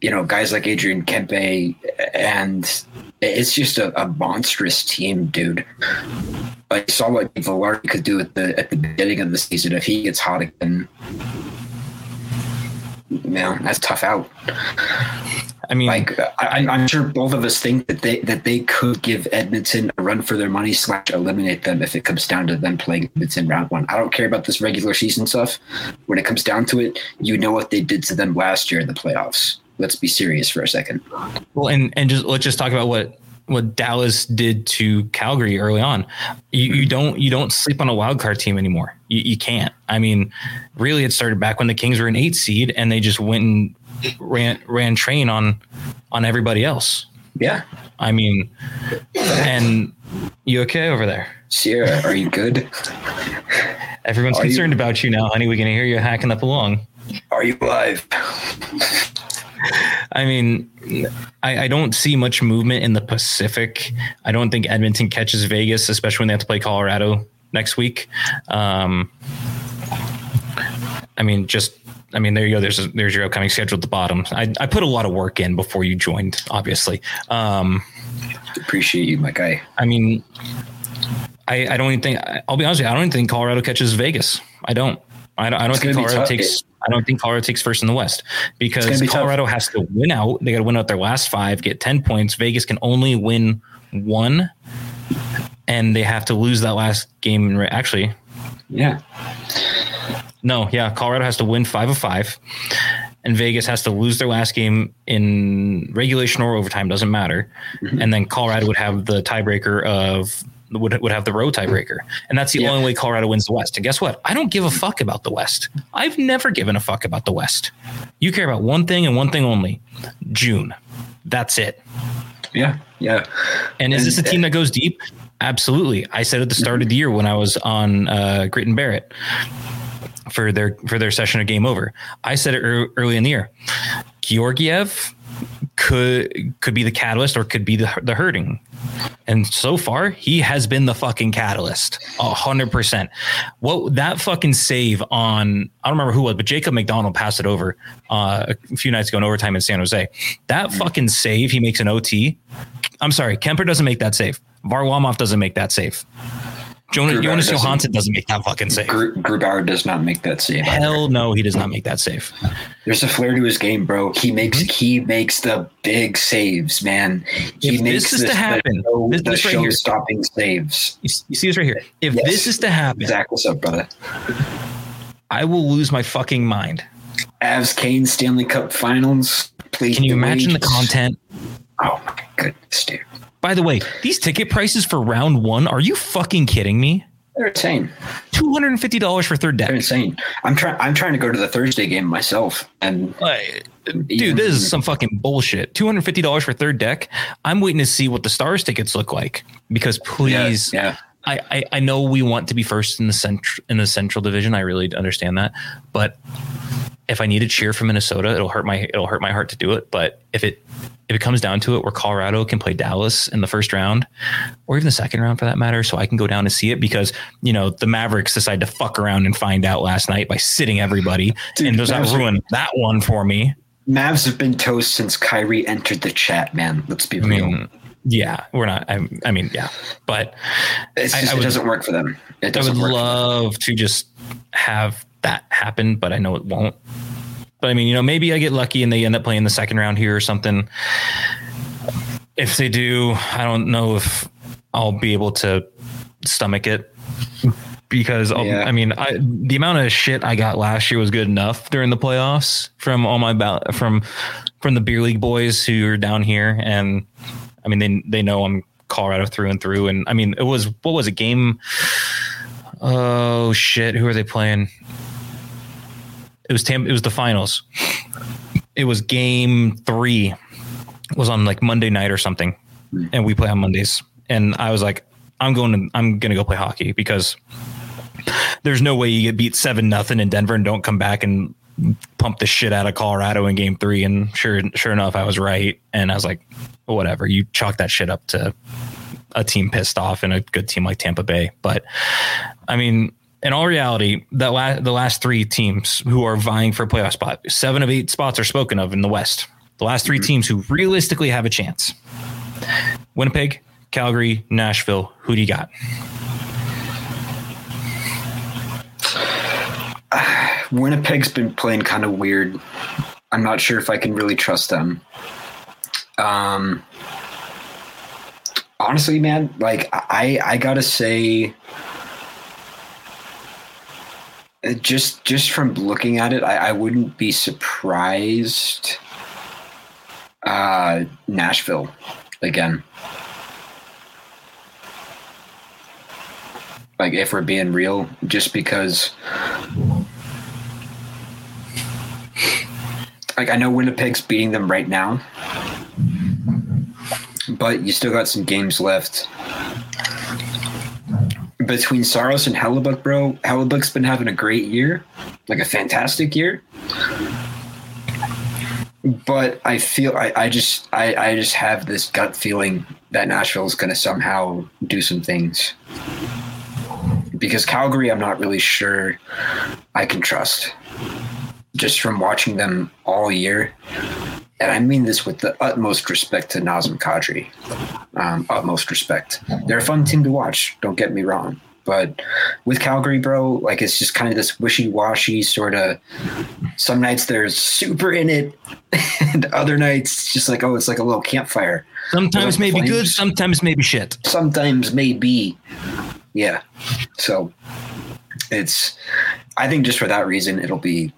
you know, guys like Adrian Kempe, and it's just a monstrous team, dude. Like, saw what Villard could do at the beginning of the season. If he gets hot again, man, that's tough out. I mean, like, I'm sure both of us think that they could give Edmonton a run for their money / eliminate them if it comes down to them playing Edmonton round one. I don't care about this regular season stuff. When it comes down to it, you know what they did to them last year in the playoffs. Let's be serious for a second. Well, and just let's just talk about what Dallas did to Calgary early on. You don't sleep on a wild card team anymore. You can't. I mean, really, it started back when the Kings were an 8 seed and they just went and ran train on everybody else. Yeah. I mean, and you okay over there? Sierra, are you good? Everyone's concerned about you now, honey. We can hear you hacking up along. Are you alive? I mean, I don't see much movement in the Pacific. I don't think Edmonton catches Vegas, especially when they have to play Colorado next week. There you go. There's your upcoming schedule at the bottom. I put a lot of work in before you joined, obviously. Appreciate you, my guy. I mean, I don't even think, I'll be honest with you, I don't even think Colorado catches Vegas. I don't think Colorado takes first in the West, because Colorado has to win out. They got to win out their last 5, get 10 points. Vegas can only win 1, and they have to lose that last game. Actually, yeah. No, yeah. Colorado has to win 5 of 5, and Vegas has to lose their last game in regulation or overtime. Doesn't matter. Mm-hmm. And then Colorado would have the tiebreaker of... would have the road tiebreaker. And that's the only way Colorado wins the West. And guess what? I don't give a fuck about the West. I've never given a fuck about the West. You care about one thing and one thing only. June. That's it. Yeah. Yeah. And is this a team that goes deep? Absolutely. I said at the start of the year when I was on Grit and Barrett for their session of Game Over, I said it early in the year, Georgiev could be the catalyst or could be the hurting. And so far, he has been the fucking catalyst 100%. What that fucking save on, I don't remember who it was, but Jacob McDonald passed it over a few nights ago in overtime in San Jose. That fucking save he makes in OT. I'm sorry, Kemper doesn't make that save. Varlamov doesn't make that save. Jonas Johansson doesn't make that fucking save. Grubauer does not make that save. Hell no, he does not make that save. There's a flair to his game, bro. He makes the big saves, man. Stopping saves. You see this right here. If this is to happen, Zach, what's up, brother? I will lose my fucking mind. Avs Kane Stanley Cup Finals. Please. Can you imagine the content? Oh my goodness, dude. By the way, these ticket prices for round one, are you fucking kidding me? They're insane. $250 for third deck. They're insane. I'm trying to go to the Thursday game myself. And dude, this is some fucking bullshit. $250 for third deck. I'm waiting to see what the Stars tickets look like, because please. Yeah. I know we want to be first in the central division. I really understand that. But if I need to cheer for Minnesota, it'll hurt my heart to do it. But if it comes down to it, where Colorado can play Dallas in the first round, or even the second round for that matter, so I can go down and see it, because, you know, the Mavericks decided to fuck around and find out last night by sitting everybody. Dude, and does that ruin that one for me? Mavs have been toast since Kyrie entered the chat, man. Let's be real. Yeah, we're not. I mean, yeah, but it doesn't work for them. I would love to just have that happen, but I know it won't. But I mean, you know, maybe I get lucky and they end up playing the second round here or something. If they do, I don't know if I'll be able to stomach it. Because yeah. I mean, the amount of shit I got last year was good enough during the playoffs from all my from the beer league boys who are down here, and I mean they know I'm Colorado through and through, and I mean what was it game? Oh shit, who are they playing? It was the finals. It was game 3. It was on like Monday night or something, and we play on Mondays, and I was like, I'm going to go play hockey because there's no way you get beat 7-0 in Denver and don't come back and pump the shit out of Colorado in game 3. And sure enough, I was right. And I was like, whatever, you chalk that shit up to a team pissed off and a good team like Tampa Bay. But I mean, in all reality, that the last 3 teams who are vying for a playoff spot, 7 of 8 spots are spoken of in the West. The last 3 teams who realistically have a chance: Winnipeg, Calgary, Nashville. Who do you got? Winnipeg's been playing kind of weird. I'm not sure if I can really trust them. Honestly, man, like I gotta say, just from looking at it, I wouldn't be surprised. Nashville again. Like, if we're being real, just because, like, I know Winnipeg's beating them right now, but you still got some games left. Between Saros and Hellebuck, bro, Hellebuck's been having a great year, like a fantastic year. But I feel I just have this gut feeling that Nashville is going to somehow do some things. Because Calgary, I'm not really sure I can trust, just from watching them all year. And I mean this with the utmost respect to Nazem Kadri. Utmost respect. They're a fun team to watch, don't get me wrong. But with Calgary, bro, like, it's just kind of this wishy-washy sort of, some nights they're super in it and other nights just like, oh, it's like a little campfire. Sometimes maybe good, sometimes maybe shit. Sometimes maybe. Yeah. So I think just for that reason, it'll be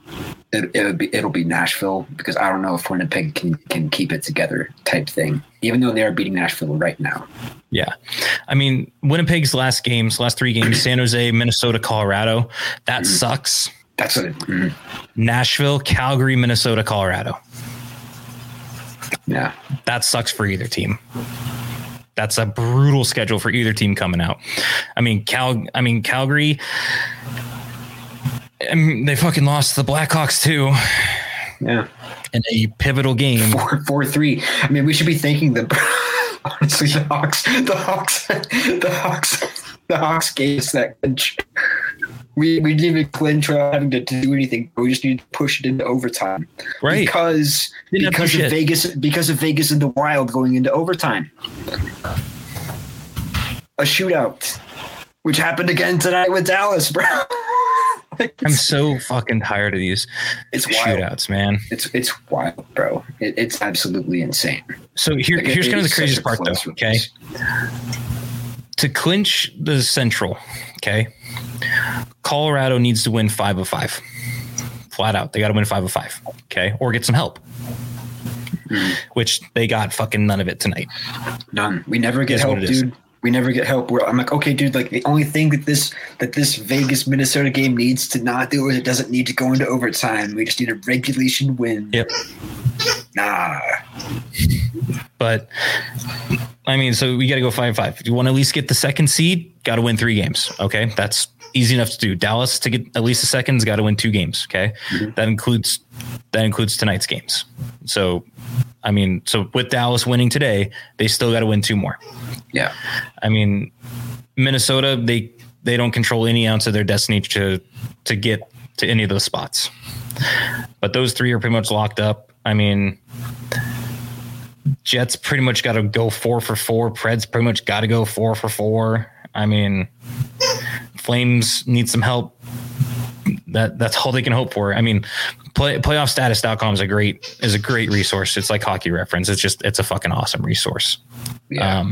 Nashville, because I don't know if Winnipeg can keep it together type thing, even though they are beating Nashville right now. Yeah. I mean, Winnipeg's last three games, San Jose, Minnesota, Colorado, that sucks. That's what it is. Nashville, Calgary, Minnesota, Colorado. Yeah. That sucks for either team. That's a brutal schedule for either team coming out. I mean, Calgary. I mean, they fucking lost the Blackhawks too. Yeah, in a pivotal game, 4-3. I mean, we should be thanking them. Honestly, the Hawks gave us that clinch. We didn't even clinch without having to do anything. We just needed to push it into overtime, right? Because of Vegas in the Wild going into overtime, a shootout, which happened again tonight with Dallas, bro. I'm so fucking tired of these shootouts, man. It's wild, bro. It's absolutely insane. So here's kind of the craziest part, though. Okay, to clinch the Central, okay, Colorado needs to win 5 of 5, flat out. They got to win 5 of 5, okay, or get some help, which they got fucking none of it tonight. None. We never get help, dude. We never get help. I'm like, okay, dude, like the only thing that this Vegas Minnesota game needs to not do is it doesn't need to go into overtime. We just need a regulation win. Yep. Nah. But I mean, so we got to go 5-5. If you want to at least get the second seed, got to win 3 games. Okay, that's easy enough to do. Dallas, to get at least a second, has got to win 2 games. Okay, that includes tonight's games. So. I mean, so with Dallas winning today, they still got to win 2 more. Yeah. I mean, Minnesota, they don't control any ounce of their destiny to get to any of those spots. But those 3 are pretty much locked up. I mean, Jets pretty much got to go 4 for 4. Preds pretty much got to go 4 for 4. I mean, Flames need some help. That's all they can hope for. I mean, playoffstatus.com is a great resource. It's like Hockey Reference. It's a fucking awesome resource. Yeah.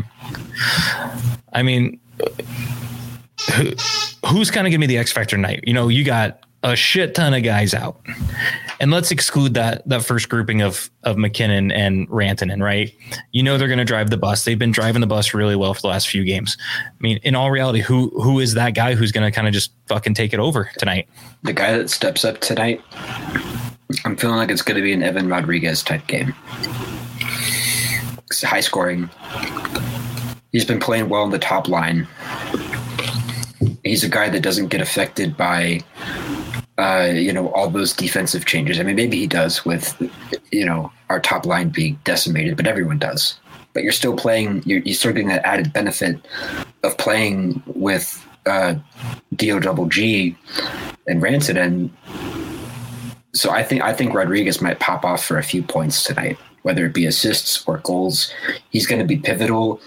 I mean, who's kind of gonna be the X factor tonight? You know, you got a shit ton of guys out, and let's exclude that first grouping of MacKinnon and Rantanen, right? You know, they're going to drive the bus. They've been driving the bus really well for the last few games. I mean, in all reality, who is that guy who's going to kind of just fucking take it over tonight? The guy that steps up tonight, I'm feeling like it's going to be an Evan Rodrigues type game. It's high scoring. He's been playing well in the top line. He's a guy that doesn't get affected by all those defensive changes. I mean, maybe he does with, you know, our top line being decimated, but everyone does. But you're still playing, you're still getting that added benefit of playing with DO double G and Rantanen. So I think Rodrigues might pop off for a few points tonight, whether it be assists or goals. He's going to be pivotal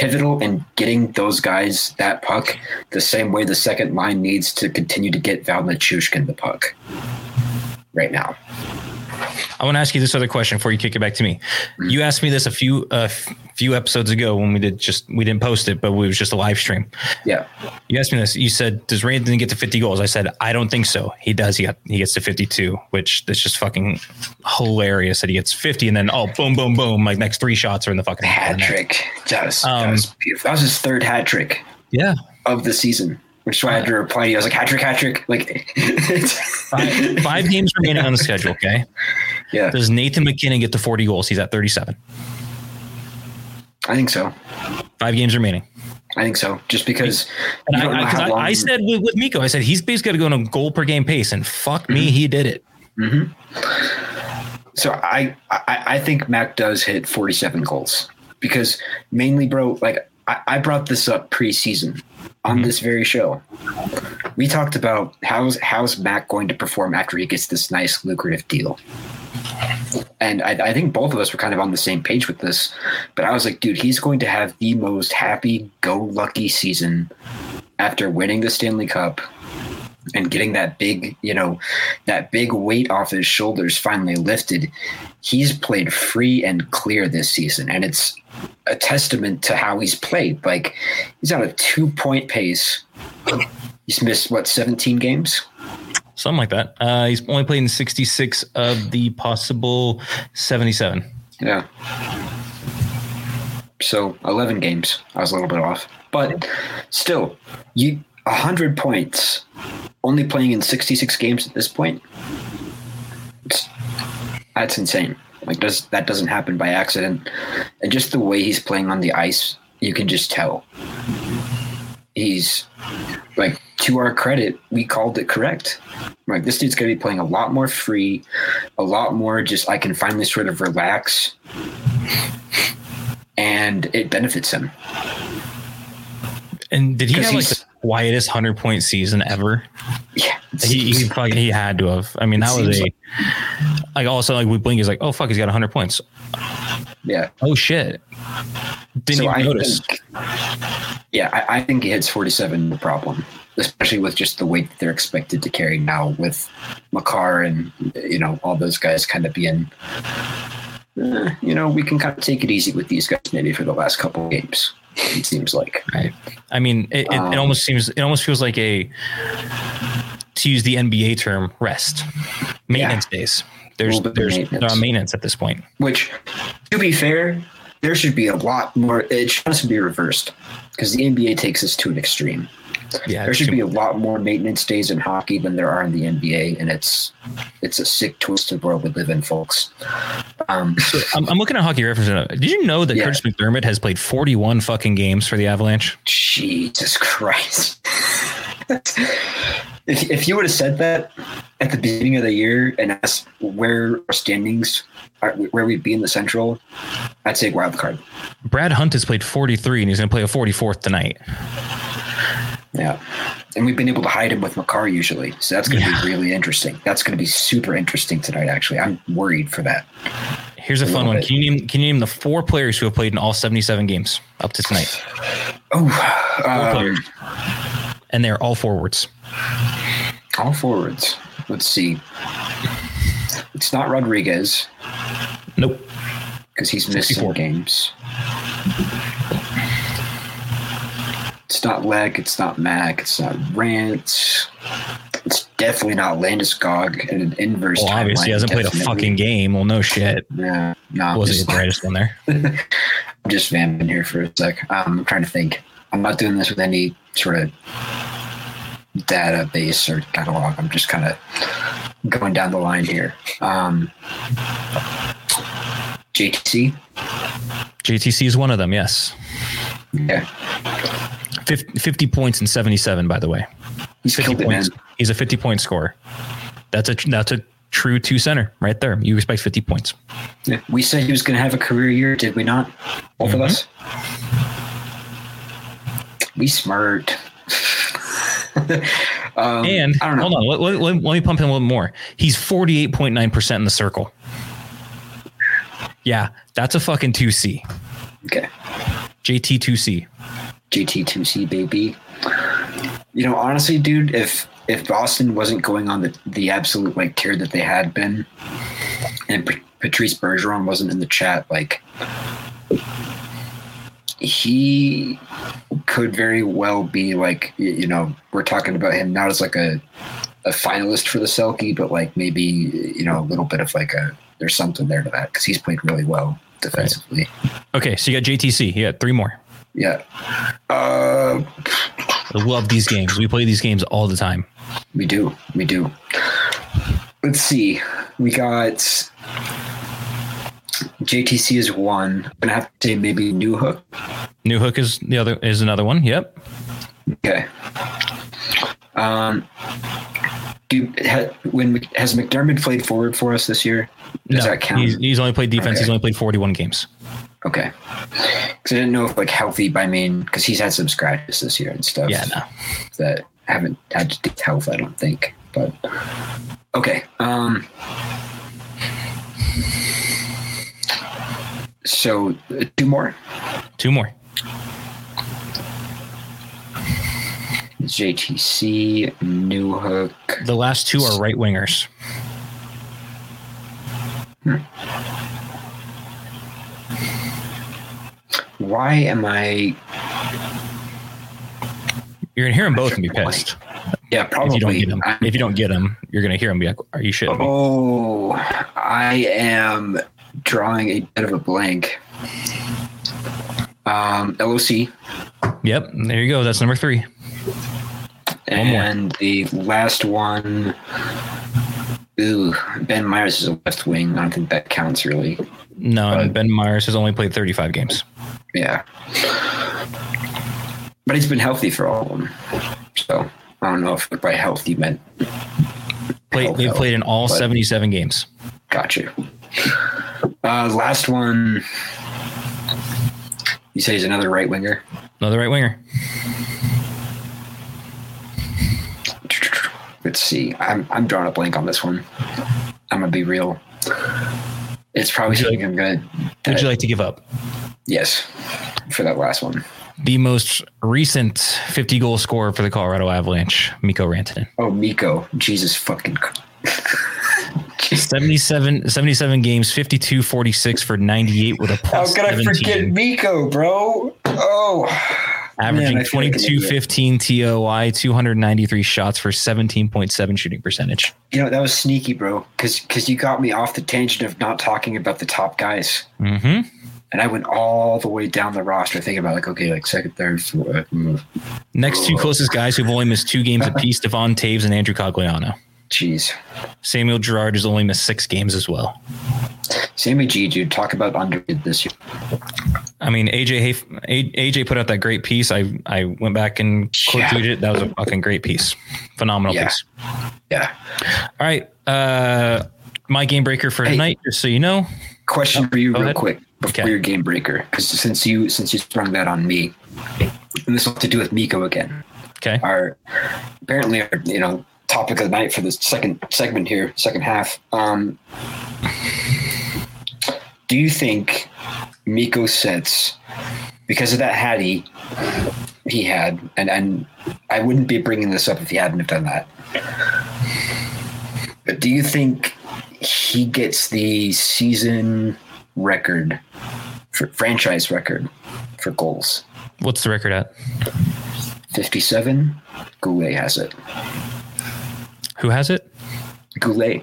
in getting those guys that puck the same way the second line needs to continue to get Val Nichushkin the puck right now. I want to ask you this other question before you kick it back to me. Mm-hmm. You asked me this a few episodes ago when we didn't post it, but it was just a live stream. Yeah. You asked me this. You said, does Rantanen get to 50 goals? I said, I don't think so. He does. He gets to 52, which is just fucking hilarious that he gets 50 and then, oh, boom, boom, boom. Like next three shots are in the fucking hat trick. That was beautiful. That was his third hat trick. Yeah. Of the season. Which is why I had to reply to you. I was like, hat trick. Like, five games remaining on the schedule, okay? Yeah. Does Nathan MacKinnon get to 40 goals? He's at 37. I think so. 5 games remaining. I think so. Just because. And I said with Mikko, I said he's basically got to go on a goal per game pace, and fuck me, he did it. Mm-hmm. So I think Mac does hit 47 goals because mainly, bro, like I brought this up preseason. On this very show, we talked about how's Mac going to perform after he gets this nice lucrative deal, and I think both of us were kind of on the same page with this. But I was like, dude, he's going to have the most happy-go-lucky season after winning the Stanley Cup and getting that big, you know, that big weight off his shoulders finally lifted. He's played free and clear this season, and it's a testament to how he's played. Like, he's on a 2-point pace. He's missed, what, 17 games? Something like that. He's only played in 66 of the possible 77. Yeah. So 11 games. I was a little bit off. But still, 100 points, only playing in 66 games at this point. That's insane. Like, that doesn't happen by accident. And just the way he's playing on the ice, you can just tell. He's, like, to our credit, we called it correct. Like, this dude's going to be playing a lot more free, a lot more just I can finally sort of relax. And it benefits him. And did he have, like, the quietest 100-point season ever? Yeah. He had to have. I mean, that was a... Like, all of a sudden, like, we blink, he's like, oh, fuck, he's got 100 points. Yeah. Oh, shit. Didn't even notice. I think he hits 47, no problem, especially with just the weight that they're expected to carry now with Makar and, you know, all those guys kind of being, you know, we can kind of take it easy with these guys maybe for the last couple of games, it seems like. Right. I mean, it almost feels like a, to use the NBA term, rest. Maintenance days. There's maintenance at this point. Which, to be fair, there should be a lot more. It should just be reversed because the NBA takes us to an extreme. Yeah, there should be a lot more maintenance days in hockey than there are in the NBA, and it's a sick, twisted world we live in, folks. I'm looking at Hockey Reference now. Did you know that Curtis McDermott has played 41 fucking games for the Avalanche? Jesus Christ. If you would have said that at the beginning of the year and asked where our standings are, where we'd be in the Central, I'd say wild card. Brad Hunt has played 43 and he's going to play a 44th tonight. Yeah. And we've been able to hide him with Makar usually. So that's going to be really interesting. That's going to be super interesting tonight, actually. I'm worried for that. Here's a fun one. Can you name the four players who have played in all 77 games up to tonight? And they're all forwards. All forwards. Let's see. It's not Rodrigues. Nope. Because he's missed some games. It's not Lek. It's not Mac. It's not Rant. It's definitely not Landeskog in an inverse timeline. Well, obviously, he hasn't played a fucking game. Well, no shit. Yeah, no, wasn't the brightest one there. I'm just vamping here for a sec. I'm trying to think. I'm not doing this with any sort of database or catalog. I'm just kind of going down the line here. JTC? JTC is one of them, yes. Yeah. 50 points in 77, by the way. He's 50 points. He's a 50-point scorer. That's a true two-center right there. You expect 50 points. Yeah. We said he was going to have a career year, did we not? Both of us? We smart. And, I don't know. Hold on, let me pump him a little more. He's 48.9% in the circle. Yeah, that's a fucking 2C. Okay. JT2C. JT2C, baby. You know, honestly, dude, if Boston wasn't going on the absolute, like, tear that they had been, and Patrice Bergeron wasn't in the chat, like, he could very well be, like, you know, we're talking about him not as, like, a finalist for the Selke, but, like, maybe, you know, a little bit of, like, a there's something there to that because he's played really well defensively. Right. Okay, so you got JTC. You got three more. Yeah. I love these games. We play these games all the time. We do. Let's see. We got JTC is one. I'm gonna have to say maybe Newhook. Newhook is the other. Is another one. Yep. Okay. Has McDermott played forward for us this year? Does that count? He's only played defense. Okay. He's only played 41 games. Okay. Because I didn't know if, like, healthy by main, because he's had some scratches this year and stuff. Yeah, no. That haven't had to do with health, I don't think. But, okay. So, two more. JTC, Newhook. The last two are right wingers. Why am I? You're gonna hear them both and be pissed. Yeah, probably. If you don't get them, you're gonna hear them be like, "Are you shitting me?" Oh, I am drawing a bit of a blank. LOC. Yep, there you go. That's number three. And the last one. Ooh, Ben Myers is a left wing. I don't think that counts really. No, and Ben Myers has only played 35 games. Yeah. But he's been healthy for all of them. So I don't know if by healthy meant. They've played in all 77 games. Got you. Last one. You say he's another right winger? Another right winger. Let's see. I'm drawing a blank on this one. I'm gonna be real. It's probably something I'm gonna. Would you like to give up? Yes, for that last one. The most recent 50-goal scorer for the Colorado Avalanche, Mikko Rantanen. Oh, Mikko! Jesus fucking. 77 games, 52-46 for 98 with a plus. How could I forget Mikko, bro? Oh. Averaging 22-15 TOI, 293 shots for 17.7 shooting percentage. You know, that was sneaky, bro, because you got me off the tangent of not talking about the top guys. Mm-hmm. And I went all the way down the roster thinking about, like, okay, like second, third, fourth. Next two closest guys who've only missed two games apiece, Devon Taves and Andrew Cogliano. Jeez. Samuel Girard has only missed 6 games as well. Sammy G, dude, talk about underrated this year. I mean, AJ put out that great piece. I went back and quoted it. That was a fucking great piece. Phenomenal piece. Yeah. All right. My game breaker for tonight, just so you know. Question for you real quick before your game breaker, because since you sprung that on me, and this will have to do with Mikko again. Okay. Apparently our you know, topic of the night for this second segment here, second half. do you think Mikko Sets, because of that hattie he had, and I wouldn't be bringing this up if he hadn't have done that, but do you think he gets the season record, for franchise record for goals? What's the record at? 57. Goulet has it. Who has it? Goulet,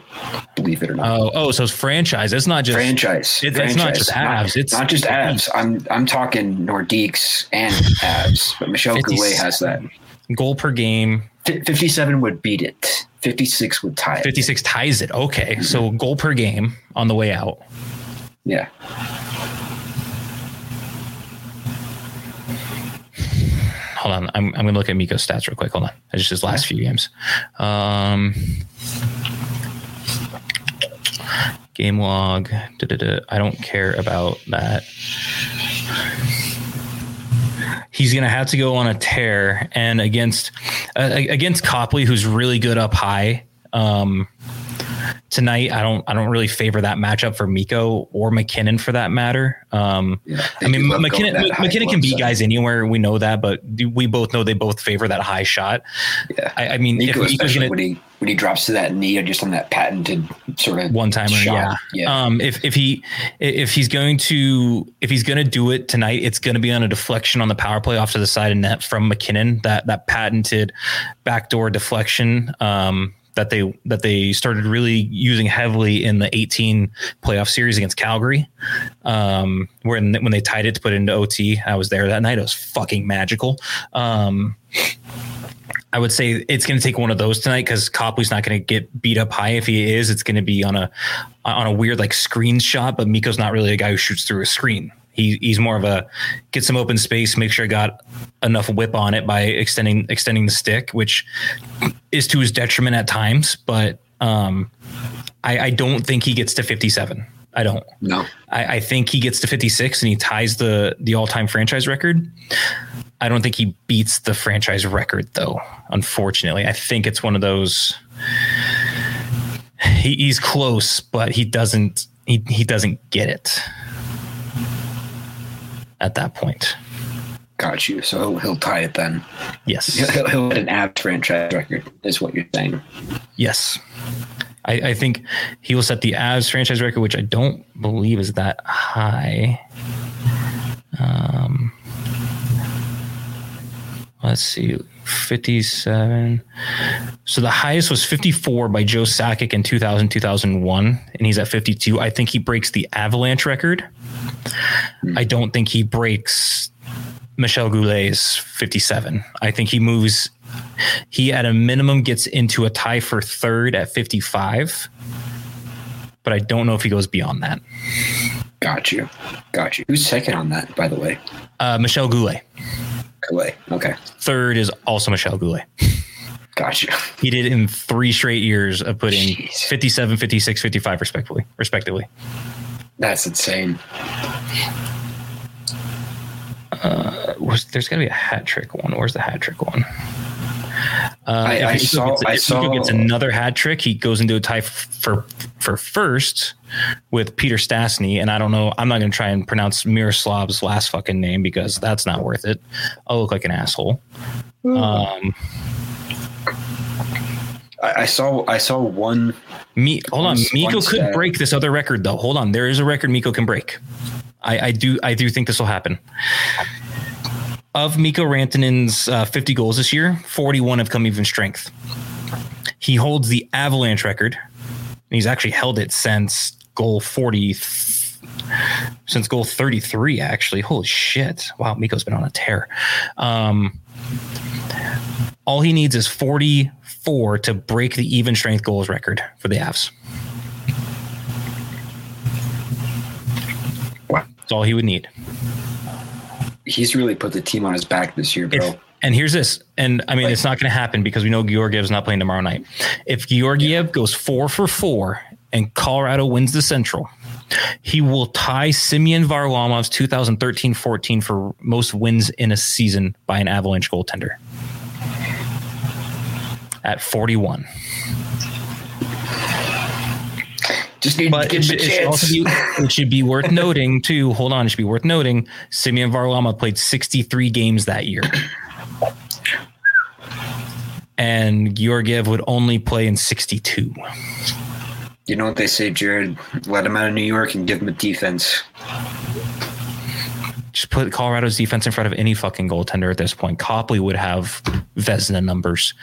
believe it or not. Oh, so it's franchise. It's not just franchise. It's not just abs. It's not just abs. I'm talking Nordiques and abs. But Michel Goulet has that goal per game. 57 would beat it. 56 would tie it. 56 ties it. Okay, mm-hmm. So goal per game on the way out. Yeah. Hold on. I'm going to look at Mikko's stats real quick. Hold on. That's just his last few games. Game log. I don't care about that. He's going to have to go on a tear, and against Copley, who's really good up high. Tonight, I don't really favor that matchup for Mikko or MacKinnon, for that matter. Yeah, I mean, MacKinnon can beat guys anywhere. We know that, but we both know they both favor that high shot. Yeah, I mean, Mikko, if especially gonna, when he drops to that knee, or just on that patented sort of one timer. Yeah. If he's going to do it tonight, it's going to be on a deflection on the power play off to the side of net from MacKinnon. That patented backdoor deflection. That they started really using heavily in the 18 playoff series against Calgary, when they tied it to put it into OT. I was there that night. It was fucking magical. I would say it's going to take one of those tonight, because Copley's not going to get beat up high. If he is, it's going to be on a weird like screen shot. But Mikko's not really a guy who shoots through a screen. He's more of a get some open space, make sure I got enough whip on it by extending the stick, which is to his detriment at times. But I don't think he gets to 57. I don't. No. I think he gets to 56 and he ties the all-time franchise record. I don't think he beats the franchise record, though, unfortunately. I think it's one of those. He's close, but he doesn't get it at that point. Got you. So he'll tie it then. Yes. He'll hit an apt franchise record, is what you're saying. Yes. I think he will set the Avs franchise record, which I don't believe is that high. Let's see, 57. So the highest was 54 by Joe Sakic in 2001, and he's at 52. I think he breaks the Avalanche record. I don't think he breaks Michel Goulet's 57. I think he moves. He at a minimum gets into a tie for third at 55, but I don't know if he goes beyond that. Got you. Who's second on that, by the way? Michel Goulet. Goulet. Okay. Third is also Michel Goulet. Got you. He did it in 3 straight years of putting 57, 56, 55 respectively. That's insane. There's got to be a hat trick one. Where's the hat trick one? If he gets another hat trick, he goes into a tie for first with Peter Stastny. And I don't know. I'm not going to try and pronounce Miroslav's last fucking name, because that's not worth it. I'll look like an asshole. I saw one. Mikko could break this other record, though. Hold on. There is a record Mikko can break. I do think this will happen. Of Mikko Rantanen's 50 goals this year, 41 have come even strength. He holds the Avalanche record, and he's actually held it since goal 33, actually. Holy shit. Wow, Mikko's been on a tear. All he needs is 44 to break the even strength goals record for the Avs. Wow. That's all he would need. He's really put the team on his back this year, bro. And here's this. And I mean, it's not going to happen, because we know Georgiev's not playing tomorrow night. If Georgiev goes 4-for-4 and Colorado wins the Central, he will tie Semyon Varlamov's 2013-14 for most wins in a season by an Avalanche goaltender at 41. Just need to give him a chance. It should be worth noting, too. Hold on. It should be worth noting. Semyon Varlamov played 63 games that year. And Georgiev would only play in 62. You know what they say, Jared? Let him out of New York and give him a defense. Just put Colorado's defense in front of any fucking goaltender at this point. Copley would have Vezina numbers.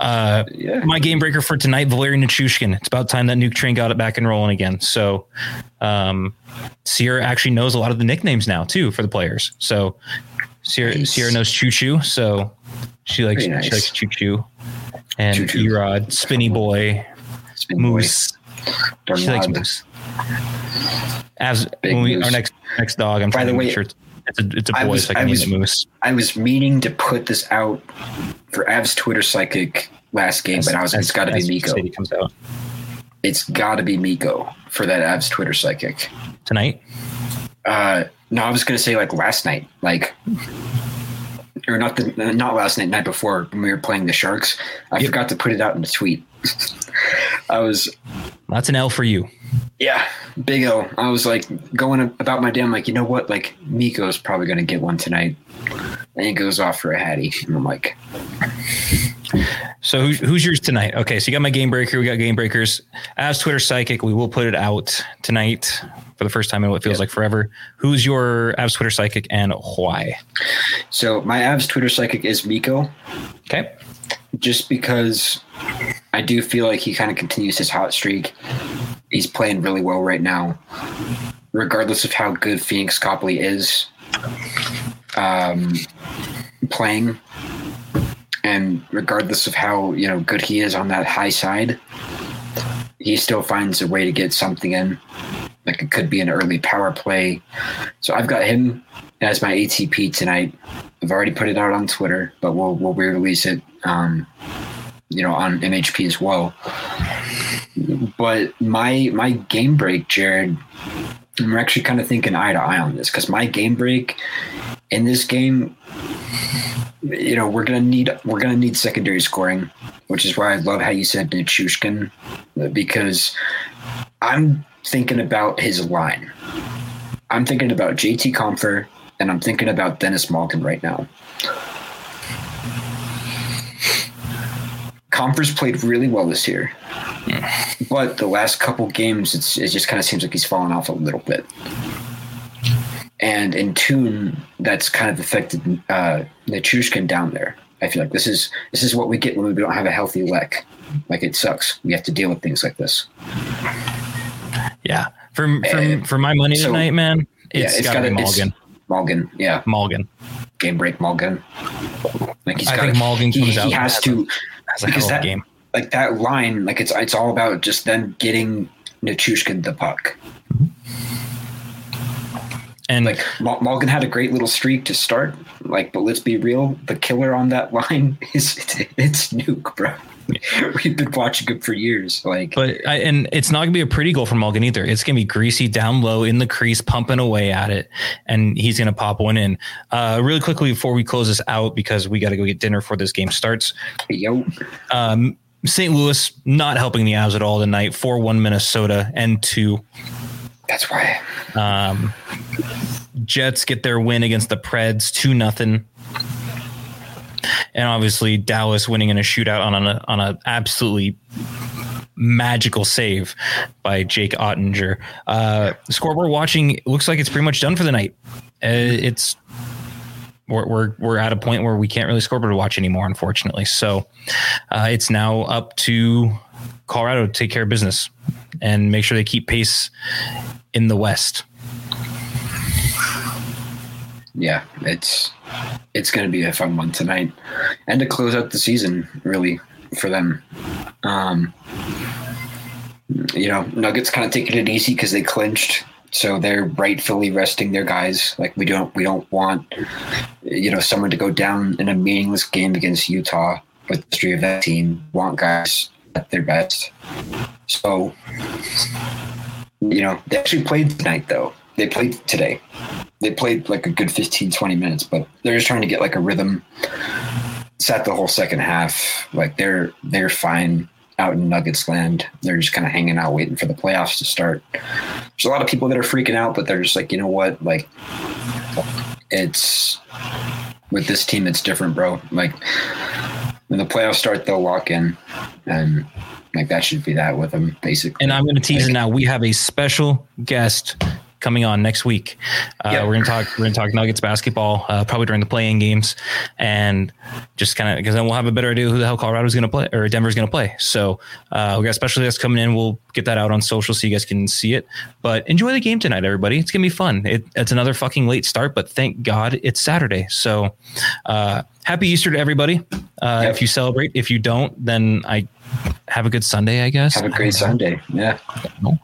My game breaker for tonight, Valeri Nichushkin. It's about time that Nuke Train got it back and rolling again. So Sierra actually knows a lot of the nicknames now, too, for the players. So Sierra knows Choo Choo. So she likes Choo Choo. And Erod, Spinny Boy, Moose. She likes Moose. As when we, our next dog, I'm trying to make sure it's a boy. Moose. I was meaning to put this out for Av's Twitter psychic last game, it's got to be Miko. It's got to be Miko for that Av's Twitter psychic tonight. No, I was gonna say like last night, like or not last night, night before when we were playing the Sharks. I forgot to put it out in the tweet. That's an L for you. Yeah, big L. I was like going about my day. I'm like, you know what? Like Miko's probably going to get one tonight. And he goes off for a hattie. And I'm like. So who's yours tonight? Okay, so you got my game breaker. We got game breakers. As Twitter psychic, we will put it out tonight for the first time in what feels like forever. Who's your Avs Twitter psychic and why? So my Avs Twitter psychic is Miko. Okay. Just because I do feel like he kind of continues his hot streak. He's playing really well right now, regardless of how good Phoenix Copley is playing, and regardless of how good he is on that high side, he still finds a way to get something in. Like it could be an early power play. So I've got him as my ATP tonight. I've already put it out on Twitter, but we'll re-release it, on MHP as well. But my game break, Jared, and we're actually kind of thinking eye to eye on this because my game break in this game, we're gonna need secondary scoring, which is why I love how you said Nichushkin, because I'm thinking about his line. I'm thinking about JT Comfer, and I'm thinking about Dennis Malkin right now. Comfer's played really well this year, but the last couple games, it just kind of seems like he's fallen off a little bit. And in tune, that's kind of affected Nichushkin down there. I feel like this is what we get when we don't have a healthy Lek. Like it sucks. We have to deal with things like this. Yeah, for my money tonight, man. It's gotta be Malgin. Yeah, Malgin. Game break, Malgin. Like he's I think Malgin comes out. He has to because that game, like that line, like it's all about just them getting Nichushkin the puck. And like Malgin had a great little streak to start, like, but let's be real, the killer on that line is it's Nuke, bro. We've been watching him for years. And it's not going to be a pretty goal for Malgin either. It's going to be greasy down low in the crease, pumping away at it, and he's going to pop one in. Really quickly before we close this out, because we got to go get dinner before this game starts. Yo. St. Louis not helping the Avs at all tonight. 4-1 Minnesota and 2. That's why. Jets get their win against the Preds 2-0. And obviously Dallas winning in a shootout on an absolutely magical save by Jake Ottinger. Score we're watching looks like it's pretty much done for the night. We're at a point where we can't really scoreboard watch anymore, unfortunately. So it's now up to Colorado to take care of business and make sure they keep pace in the West. Yeah, it's going to be a fun one tonight and to close out the season really for them. Nuggets kind of taking it easy because they clinched. So they're rightfully resting their guys. Like we don't want, someone to go down in a meaningless game against Utah with the history of that team. Want guys at their best. So, they actually played tonight though. They played today. They played like a good 15, 20 minutes, but they're just trying to get like a rhythm. Sat the whole second half. Like they're fine. out in Nuggets land. They're just kind of hanging out, waiting for the playoffs to start. There's a lot of people that are freaking out, but they're just like, you know what? Like, it's with this team, it's different, bro. Like, when the playoffs start, they'll walk in, and like that should be that with them, basically. And I'm going to tease it now. We have a special guest coming on next week. Yep. We're going to talk Nuggets basketball, probably during the play-in games, and just kind of, because then we'll have a better idea who the hell Colorado's going to play or Denver's going to play. So we got special guests coming in. We'll get that out on social so you guys can see it, but enjoy the game tonight, everybody. It's going to be fun. It's another fucking late start, but thank God it's Saturday. So happy Easter to everybody. Yep. If you celebrate, if you don't, then have a good Sunday, I guess. Have a great Sunday. Yeah.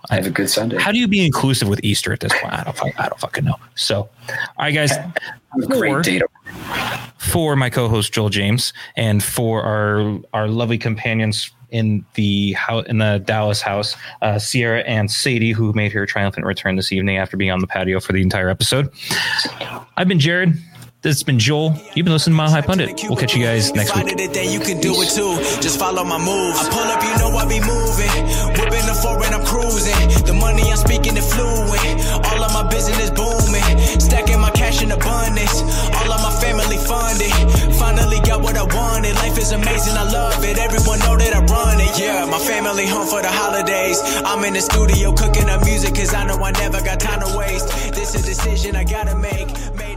Have a good Sunday. How do you be inclusive with Easter at this point? I don't fucking know. So, all right, guys. Have a great day. For my co-host Joel James and for our lovely companions in the Dallas house, Sierra and Sadie, who made her triumphant return this evening after being on the patio for the entire episode. I've been Jared. This has been Joel. You've been listening to Mile High Pundit. We'll catch you guys next week. You can do it too. Just follow my moves. I pull up, you know I be moving. Whipping the foreign, I'm cruising. The money I'm speaking is fluent. All of my business booming. Stacking my cash in abundance. All of my family funded. Finally got what I wanted. Life is amazing, I love it. Everyone know that I run it. Yeah, my family home for the holidays. I'm in the studio cooking up music, cause I know I never got time to waste. This is a decision I gotta make.